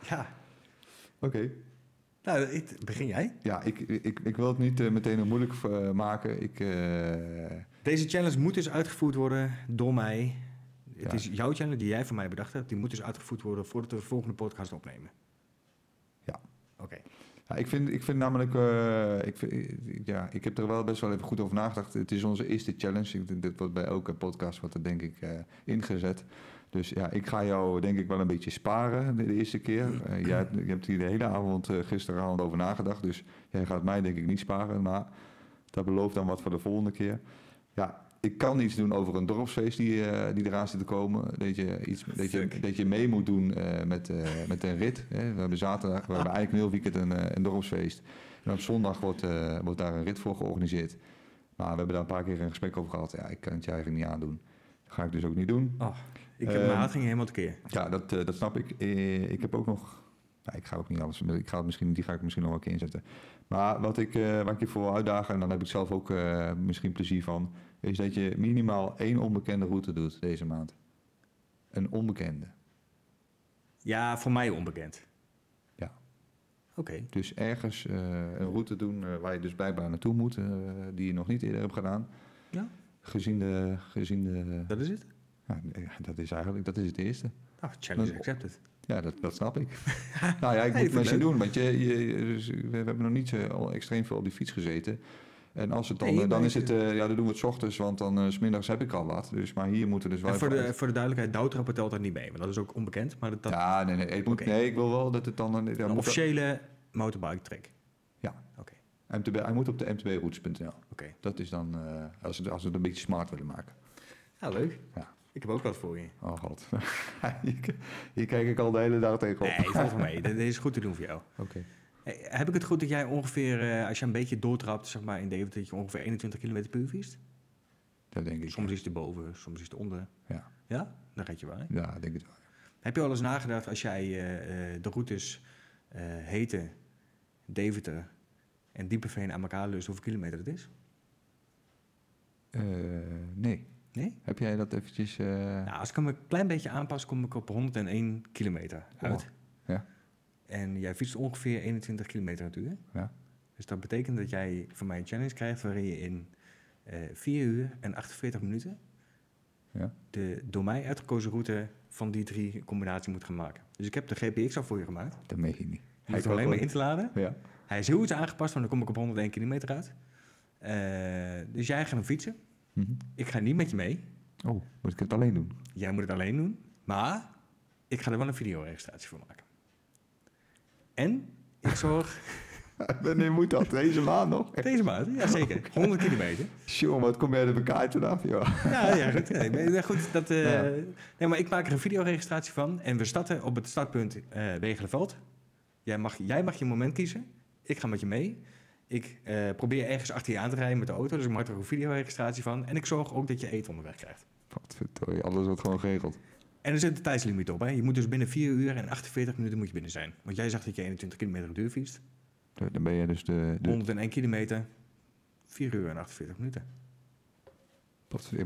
Ja. Oké. Nou, begin jij? Ja, ik wil het niet meteen nog moeilijk maken. Deze challenge moet dus uitgevoerd worden door mij. Het is jouw challenge die jij van mij bedacht hebt. Die moet dus uitgevoerd worden voordat we de volgende podcast opnemen. Ja. Oké. Ja, ik vind namelijk... ik heb er wel best wel even goed over nagedacht. Het is onze eerste challenge. Dit wordt bij elke podcast wat er denk ik ingezet. Dus ja, ik ga jou denk ik wel een beetje sparen de eerste keer. Je hebt hier de hele avond gisteravond over nagedacht. Dus jij gaat mij denk ik niet sparen. Maar dat belooft dan wat voor de volgende keer. Ja, ik kan iets doen over een dorpsfeest die eraan zit te komen. Dat je mee moet doen met een rit. Hè. We hebben zaterdag, we hebben eigenlijk een heel weekend een dorpsfeest. En op zondag wordt daar een rit voor georganiseerd. Maar we hebben daar een paar keer een gesprek over gehad. Ja, ik kan het je eigenlijk niet aandoen. Dat ga ik dus ook niet doen. Oh. Ik heb mijn haat ging helemaal tekeer. Ja, dat snap ik. Ik heb ook nog... Nou, ik ga ook niet alles... Die ga ik misschien nog wel een keer inzetten. Maar waar ik je voor wil uitdagen... en dan heb ik zelf ook misschien plezier van... is dat je minimaal 1 onbekende route doet deze maand. Een onbekende. Ja, voor mij onbekend. Ja. Oké. Okay. Dus ergens een route doen waar je dus blijkbaar naartoe moet, die je nog niet eerder hebt gedaan. Ja. Gezien de dat is het? Ja, dat is het eerste. Nou, challenge accepted. Ja, dat snap ik. Nou ja, ik moet het maar zien doen. Want we hebben nog niet al extreem veel op die fiets gezeten. En als het dan, dan is het... ja, dan doen we het 's ochtends, want dan 's middags heb ik al wat. Dus, maar hier moeten we dus wel... En voor de duidelijkheid, douwtrappen telt daar niet mee. Want dat is ook onbekend. Maar dat... Ja, ik wil wel dat het dan... een officiële mountainbike trek. Ja. Oké. Okay. Hij moet op de mtb-routes.nl. Oké. Okay. Dat is dan... als we het een beetje smart willen maken. Ja, leuk. Ja. Ik heb ook wat voor je. Oh god. Hier kijk ik al de hele dag tegenop. Nee, volgens mij. Dit is goed te doen voor jou. Oké. Okay. Hey, heb ik het goed dat jij ongeveer, als je een beetje doortrapt, zeg maar in Deventer, dat je ongeveer 21 km per uur fietst? Dat denk ik. Soms is het erboven, soms is het eronder. Ja. Ja? Dan gaat je waar. Hè? Ja, ik denk het wel. Heb je al eens nagedacht als jij de routes Heten, Deventer en Diepenveen aan elkaar lust, hoeveel kilometer het is? Nee. Nee? Heb jij dat eventjes... Nou, als ik hem een klein beetje aanpas, kom ik op 101 kilometer uit. Oh, ja. En jij fietst ongeveer 21 kilometer natuurlijk. Ja. Dus dat betekent dat jij van mij een challenge krijgt waarin je in 4 uur en 48 minuten... Ja. de door mij uitgekozen route van die drie combinatie moet gaan maken. Dus ik heb de GPX al voor je gemaakt. Dat meen je niet. Hij is alleen maar in te laden. Ja. Hij is heel iets aangepast, want dan kom ik op 101 kilometer uit. Dus jij gaat hem fietsen. Mm-hmm. Ik ga niet met je mee. Oh, moet ik het alleen doen? Jij moet het alleen doen. Maar ik ga er wel een videoregistratie voor maken. En ik zorg... Wanneer moet dat? Deze maand nog? Deze maand, ja zeker. Okay. 100 kilometer. Sjoe, wat kom jij er elkaar toen af, joh. Ja, goed. Nee, goed dat, ja. Nee, maar ik maak er een videoregistratie van. En we starten op het startpunt Wegelenveld. Jij mag je moment kiezen. Ik ga met je mee. Ik probeer ergens achter je aan te rijden met de auto. Dus ik maak er een videoregistratie van. En ik zorg ook dat je eten onderweg krijgt. Wat verdorie, alles wordt gewoon geregeld. En er zit een tijdslimiet op. Hè? Je moet dus binnen 4 uur en 48 minuten moet je binnen zijn. Want jij zegt dat je 21 kilometer op de uur fietst. Dan ben je dus de... 101 kilometer, 4 uur en 48 minuten.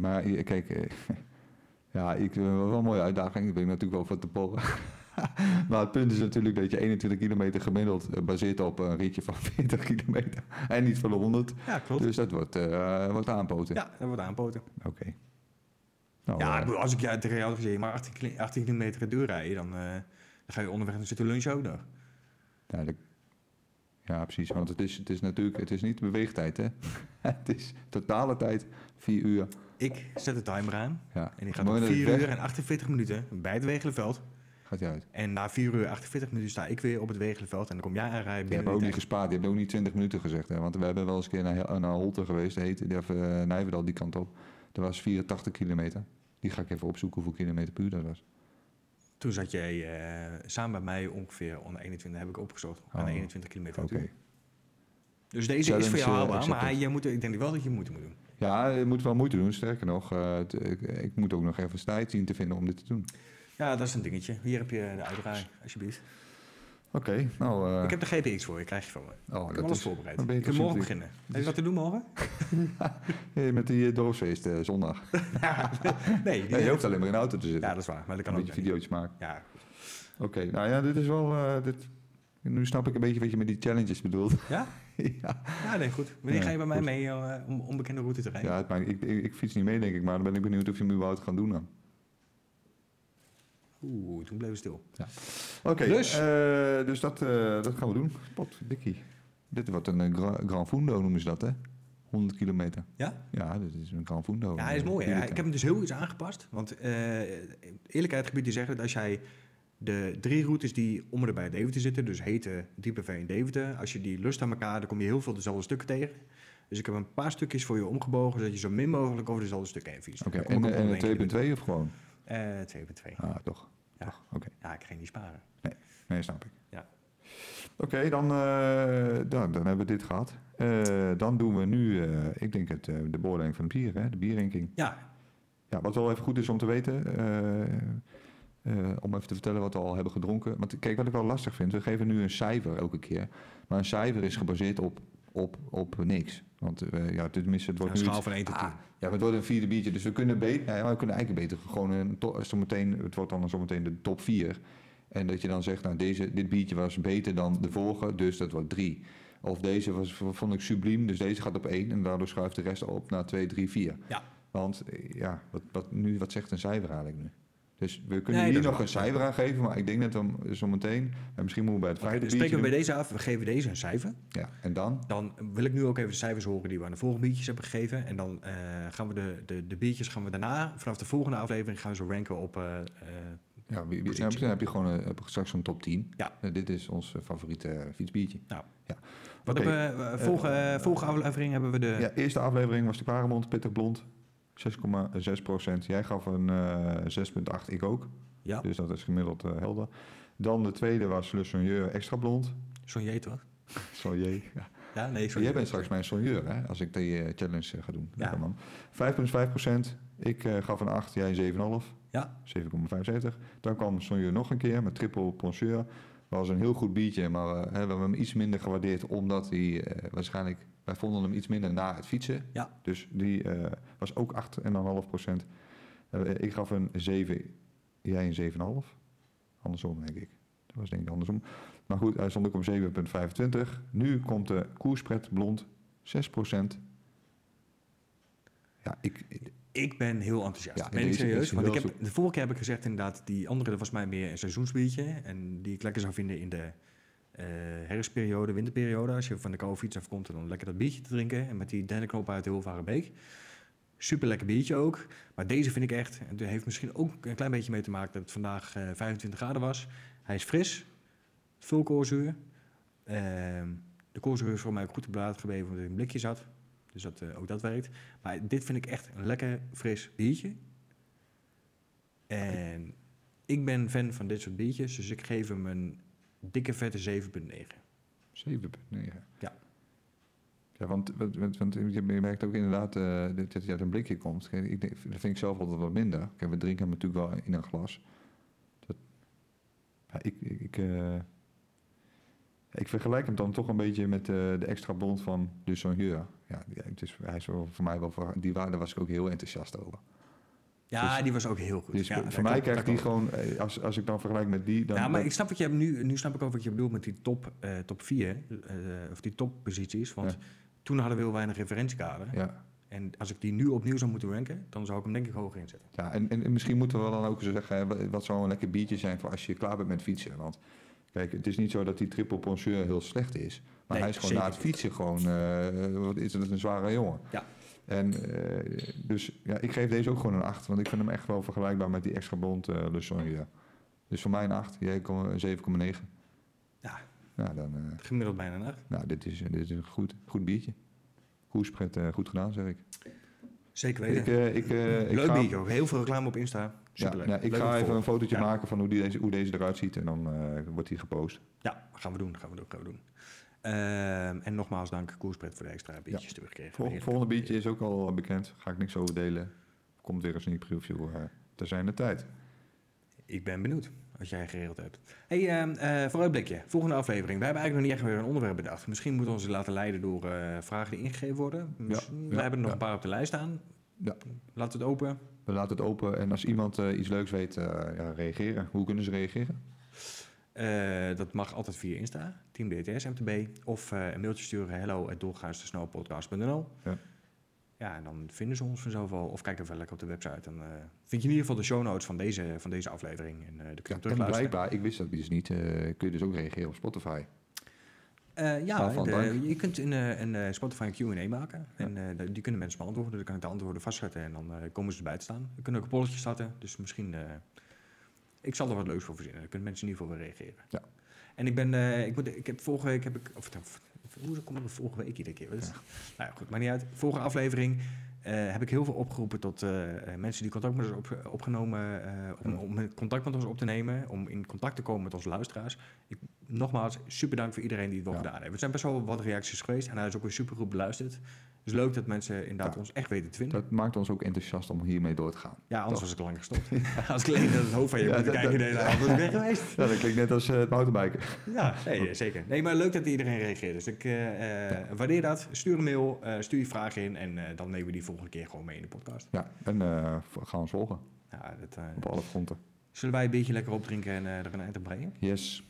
Maar kijk... Ja, ik vind het wel een mooie uitdaging. Ik ben natuurlijk wel van te polen. Maar het punt is natuurlijk dat je 21 kilometer gemiddeld baseert op een ritje van 40 kilometer. En niet van de 100. Ja, klopt. Dus dat wordt aanpoten. Ja, dat wordt aanpoten. Oké. Okay. Nou, ja, als ik jou tegen jou zeg, maar 18 kilometer het duur rijden, dan ga je onderweg en zit de lunch ook nog. Ja, precies. Want het is natuurlijk, het is niet beweegtijd, hè. Het is totale tijd, 4 uur. Ik zet de timer aan. Ja. En die gaat om 4 uur en 48 minuten bij het Wegelenveld. Gaat hij uit. En na 4 uur en 48 minuten sta ik weer op het Wegelenveld. En dan kom jij aanrijden. Je hebt ook niet gespaard. Je hebt ook niet 20 minuten gezegd. Hè? Want we hebben wel eens een keer naar Holte geweest. Nijverdal die kant op. Dat was 84 kilometer. Die ga ik even opzoeken hoeveel kilometer puur dat was. Toen zat jij samen bij mij ongeveer onder 21. Heb ik opgezocht. Aan 21 kilometer. Oké. Okay. Dus deze challenge is voor jou haalbaar. Maar ik denk wel dat je moeite moet doen. Ja, je moet wel moeite doen. Sterker nog, ik moet ook nog even tijd zien te vinden om dit te doen. Ja, dat is een dingetje. Hier heb je de uitdraai, alsjeblieft. Oké, okay, nou... Ik heb de GPX voor je, krijg je van me. Oh, ik heb alles voorbereid. Je kunt morgen beginnen. Heb je wat te doen morgen? Nee, met die doosfeest zondag. Nee, je hoeft alleen maar in de auto te zitten. Ja, dat is waar. Maar dat kan een beetje video's maken. Ja. Oké, nou ja, dit is wel... Nu snap ik een beetje wat je met die challenges bedoelt. Ja? Ja, nee, goed. Wanneer ga je bij mij mee om onbekende route te rijden? Ja, ik fiets niet mee, denk ik. Maar dan ben ik benieuwd of je hem überhaupt gaat doen dan. Oeh, toen bleef we stil. Ja. Oké, dus dat gaan we doen. Pot, dikkie. Dit wordt een Gran Fundo, noemen ze dat, hè? 100 kilometer. Ja? Ja, dit is een Gran Fundo. Ja, hij is mooi. Hè? Ik heb hem dus heel iets aangepast. Want eerlijkheid gebied die zeggen dat als jij... De drie routes die om en bij Deventer zitten, dus Heten, Diepenveen en Deventer. Als je die lust aan elkaar, dan kom je heel veel dezelfde stukken tegen. Dus ik heb een paar stukjes voor je omgebogen, zodat je zo min mogelijk over dezelfde stukken heen fietst. Oké, en 2.2 of gewoon? 2.2. Ah, toch? Ja, oké. Ja, ik ga niet sparen. Nee, snap ik. Ja. Oké, dan hebben we dit gehad. Dan doen we nu, ik denk de beoordeling van het bier, hè? De bierranking. Ja. Ja, wat wel even goed is om te weten... om even te vertellen wat we al hebben gedronken. Want kijk, wat ik wel lastig vind, we geven nu een cijfer elke keer. Maar een cijfer is gebaseerd op niks. Want ja, tenminste, het wordt nu... Een schaal van 1 tot 10. Ja, het wordt een vierde biertje. Dus we kunnen eigenlijk beter gewoon... Het wordt dan zometeen de top 4. En dat je dan zegt, nou dit biertje was beter dan de vorige, dus dat wordt 3. Of deze vond ik subliem, dus deze gaat op 1. En daardoor schuift de rest op naar 2, 3, 4. Ja. Want ja, wat zegt een cijfer eigenlijk nu? Dus we kunnen hier nog een cijfer aan geven, maar ik denk dat we zo meteen... Misschien moeten we bij het vijfde biertje spreken we bij deze af, we geven deze een cijfer. Ja, en dan? Dan wil ik nu ook even de cijfers horen die we aan de volgende biertjes hebben gegeven. En dan gaan we de biertjes gaan we daarna, vanaf de volgende aflevering, gaan we ze ranken op... dan heb je gewoon straks zo'n top 10. Ja. Dit is ons favoriete fietsbiertje. Nou. Ja. Wat hebben we volgende aflevering hebben we de... Ja, eerste aflevering was de Klaremond, pittig blond. 6,6%. Jij gaf een 6,8, ik ook. Ja. Dus dat is gemiddeld helder. Dan de tweede was Le Soigneur extra blond. Soigneur toch? Soigneur, ja. Ja, nee, jij bent straks mijn soigneur, hè? Als ik die challenge ga doen. Ja. 5,5%. Ik gaf een 8, jij 7,5. Ja. 7,75. Dan kwam Soigneur nog een keer met triple poncheur. Was een heel goed biertje, maar we hebben hem iets minder gewaardeerd, omdat hij waarschijnlijk... Wij vonden hem iets minder na het fietsen. Ja. Dus die was ook 8,5%. Ik gaf een 7, jij een 7,5. Andersom, denk ik. Dat was denk ik andersom. Maar goed, hij stond ook om 7,25. Nu komt de Koerspret blond, 6%. Ja, ik ben heel enthousiast. Ja, ben ik serieus? Want de vorige keer heb ik gezegd inderdaad... die andere, dat was mij meer een seizoensbiertje... en die ik lekker zou vinden in de herfstperiode, winterperiode. Als je van de koude fiets afkomt... dan lekker dat biertje te drinken. En met die dennenknoop uit de Hilvarenbeek. Super lekker biertje ook. Maar deze vind ik echt... en dat heeft misschien ook een klein beetje mee te maken... dat het vandaag 25 graden was. Hij is fris. Veel koolzuur. De koolzuur is voor mij ook goed te blaad gebleven... omdat hij in een blikje zat... Dus dat, ook dat werkt. Maar dit vind ik echt een lekker, fris biertje. En ik ben fan van dit soort biertjes. Dus ik geef hem een dikke, vette 7,9. 7,9? Ja. Ja, want je merkt ook inderdaad dat je uit een blikje komt. Dat vind ik zelf altijd wat minder. Kijk, we drinken hem natuurlijk wel in een glas. Ik vergelijk hem dan toch een beetje met de extra blond van de Soigneur. Ja, hij is voor mij wel voor die waarde was ik ook heel enthousiast over. Ja, dus, die was ook heel goed. Dus ja, voor mij krijgt die gewoon, als ik dan vergelijk met die... Dan ja, maar ik snap wat je hebt nu snap ik ook wat je bedoelt met die top 4, of die topposities. Want toen hadden we heel weinig referentiekader. Ja. En als ik die nu opnieuw zou moeten ranken, dan zou ik hem denk ik hoger inzetten. Ja, en misschien moeten we dan ook eens zeggen, wat zou een lekker biertje zijn voor als je klaar bent met fietsen. Want kijk, het is niet zo dat die triple poncheur heel slecht is. Maar hij is gewoon na het fietsen gewoon... is het een zware jongen. Ja. En dus ja, ik geef deze ook gewoon een 8. Want ik vind hem echt wel vergelijkbaar met die extra blond Le Soigneur. Dus voor mij een 8. Jij een 7,9. Ja. Nou, dan, gemiddeld bijna een 8. Nou, dit is een goed biertje. Koerspret, goed gedaan, zeg ik. Zeker weten. Leuk biertje ook. Heel veel reclame op Insta. Superleuk. Ja, nou, ik ga even een fotootje maken van hoe deze eruit ziet. En dan wordt die gepost. Ja, gaan we doen. En nogmaals dank Koerspret voor de extra biertjes die we gekregen. Volgende biertje is ook al bekend. Ga ik niks over delen. Komt weer een sneak preview ter zijnde tijd. Ik ben benieuwd als jij geregeld hebt. Hey, vooruitblikje. Volgende aflevering. We hebben eigenlijk nog niet echt weer een onderwerp bedacht. Misschien moeten we ons laten leiden door vragen die ingegeven worden. We hebben er nog een paar op de lijst staan. Ja. Laat het open. We laten het open. En als iemand iets leuks weet, reageren. Hoe kunnen ze reageren? Dat mag altijd via Insta, Team DTS MTB. Of een mailtje sturen, hello@doorgaanstesnelpodcast.nl. Ja, en dan vinden ze ons vanzelf wel. Of kijk even lekker op de website. Dan vind je in ieder geval de show notes van deze aflevering. En de kun je terugluisteren. En blijkbaar, ik wist dat dus niet, kun je dus ook reageren op Spotify. Je kunt een Spotify Q&A maken. Ja. En die kunnen mensen beantwoorden. Dan kan ik de antwoorden vastzetten en dan komen ze erbij te staan. We kunnen ook een polletje starten. Dus misschien... ik zal er wat leuks voor verzinnen. Dan kunnen mensen in ieder geval weer reageren. Ja. En hoezo kom ik er vorige week iedere keer? Dus, nou ja, goed, maar niet uit. Vorige aflevering heb ik heel veel opgeroepen tot mensen die contact met ons opgenomen... om contact met ons op te nemen, om in contact te komen met onze luisteraars. Nogmaals, super dank voor iedereen die het wel gedaan heeft. Er zijn best wel wat reacties geweest en hij is ook weer super goed beluisterd. Het is leuk dat mensen inderdaad ons echt weten te vinden. Dat maakt ons ook enthousiast om hiermee door te gaan. Ja, anders was ik lang gestopt. Als ik alleen dat het hoofd van je moet kijken de hele avond ben geweest. Ja, dat klinkt net als het mountainbiken. Ja, nee, zeker. Nee, maar leuk dat iedereen reageert. Dus ik waardeer dat. Stuur een mail, stuur je vragen in en dan nemen we die volgende keer gewoon mee in de podcast. Ja, en gaan we ons volgen. Ja, op alle fronten. Zullen wij een beetje lekker opdrinken en er een eind op breien? Yes.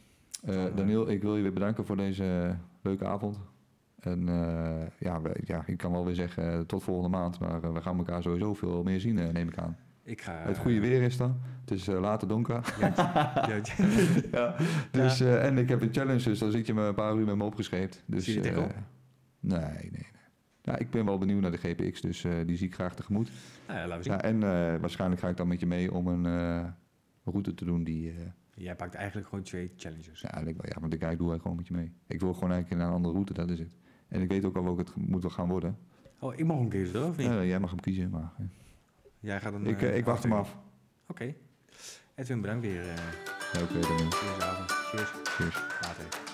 Daniel, ik wil je weer bedanken voor deze leuke avond. En ik kan wel weer zeggen tot volgende maand. Maar we gaan elkaar sowieso veel meer zien, neem ik aan. Het goede weer is dan. Het is later donker. Ja. Dus, en ik heb een challenge, dus dan zit je me een paar uur met me opgeschreven. Dus, zie je het op? Nee. Ja, ik ben wel benieuwd naar de GPX, dus die zie ik graag tegemoet. Nou ja, laten we zien. Ja, en waarschijnlijk ga ik dan met je mee om een route te doen die... Jij pakt eigenlijk gewoon 2 challenges. Ja, want ik doe gewoon met je mee. Ik wil gewoon eigenlijk naar een andere route, dat is het. En ik weet ook al welke het moet wel gaan worden. Oh, ik mag hem kiezen, of niet? Jij mag hem kiezen, maar... Jij gaat dan, ik wacht hem af. Oké. Edwin, bedankt weer. Oké, dan. Cheers. Later.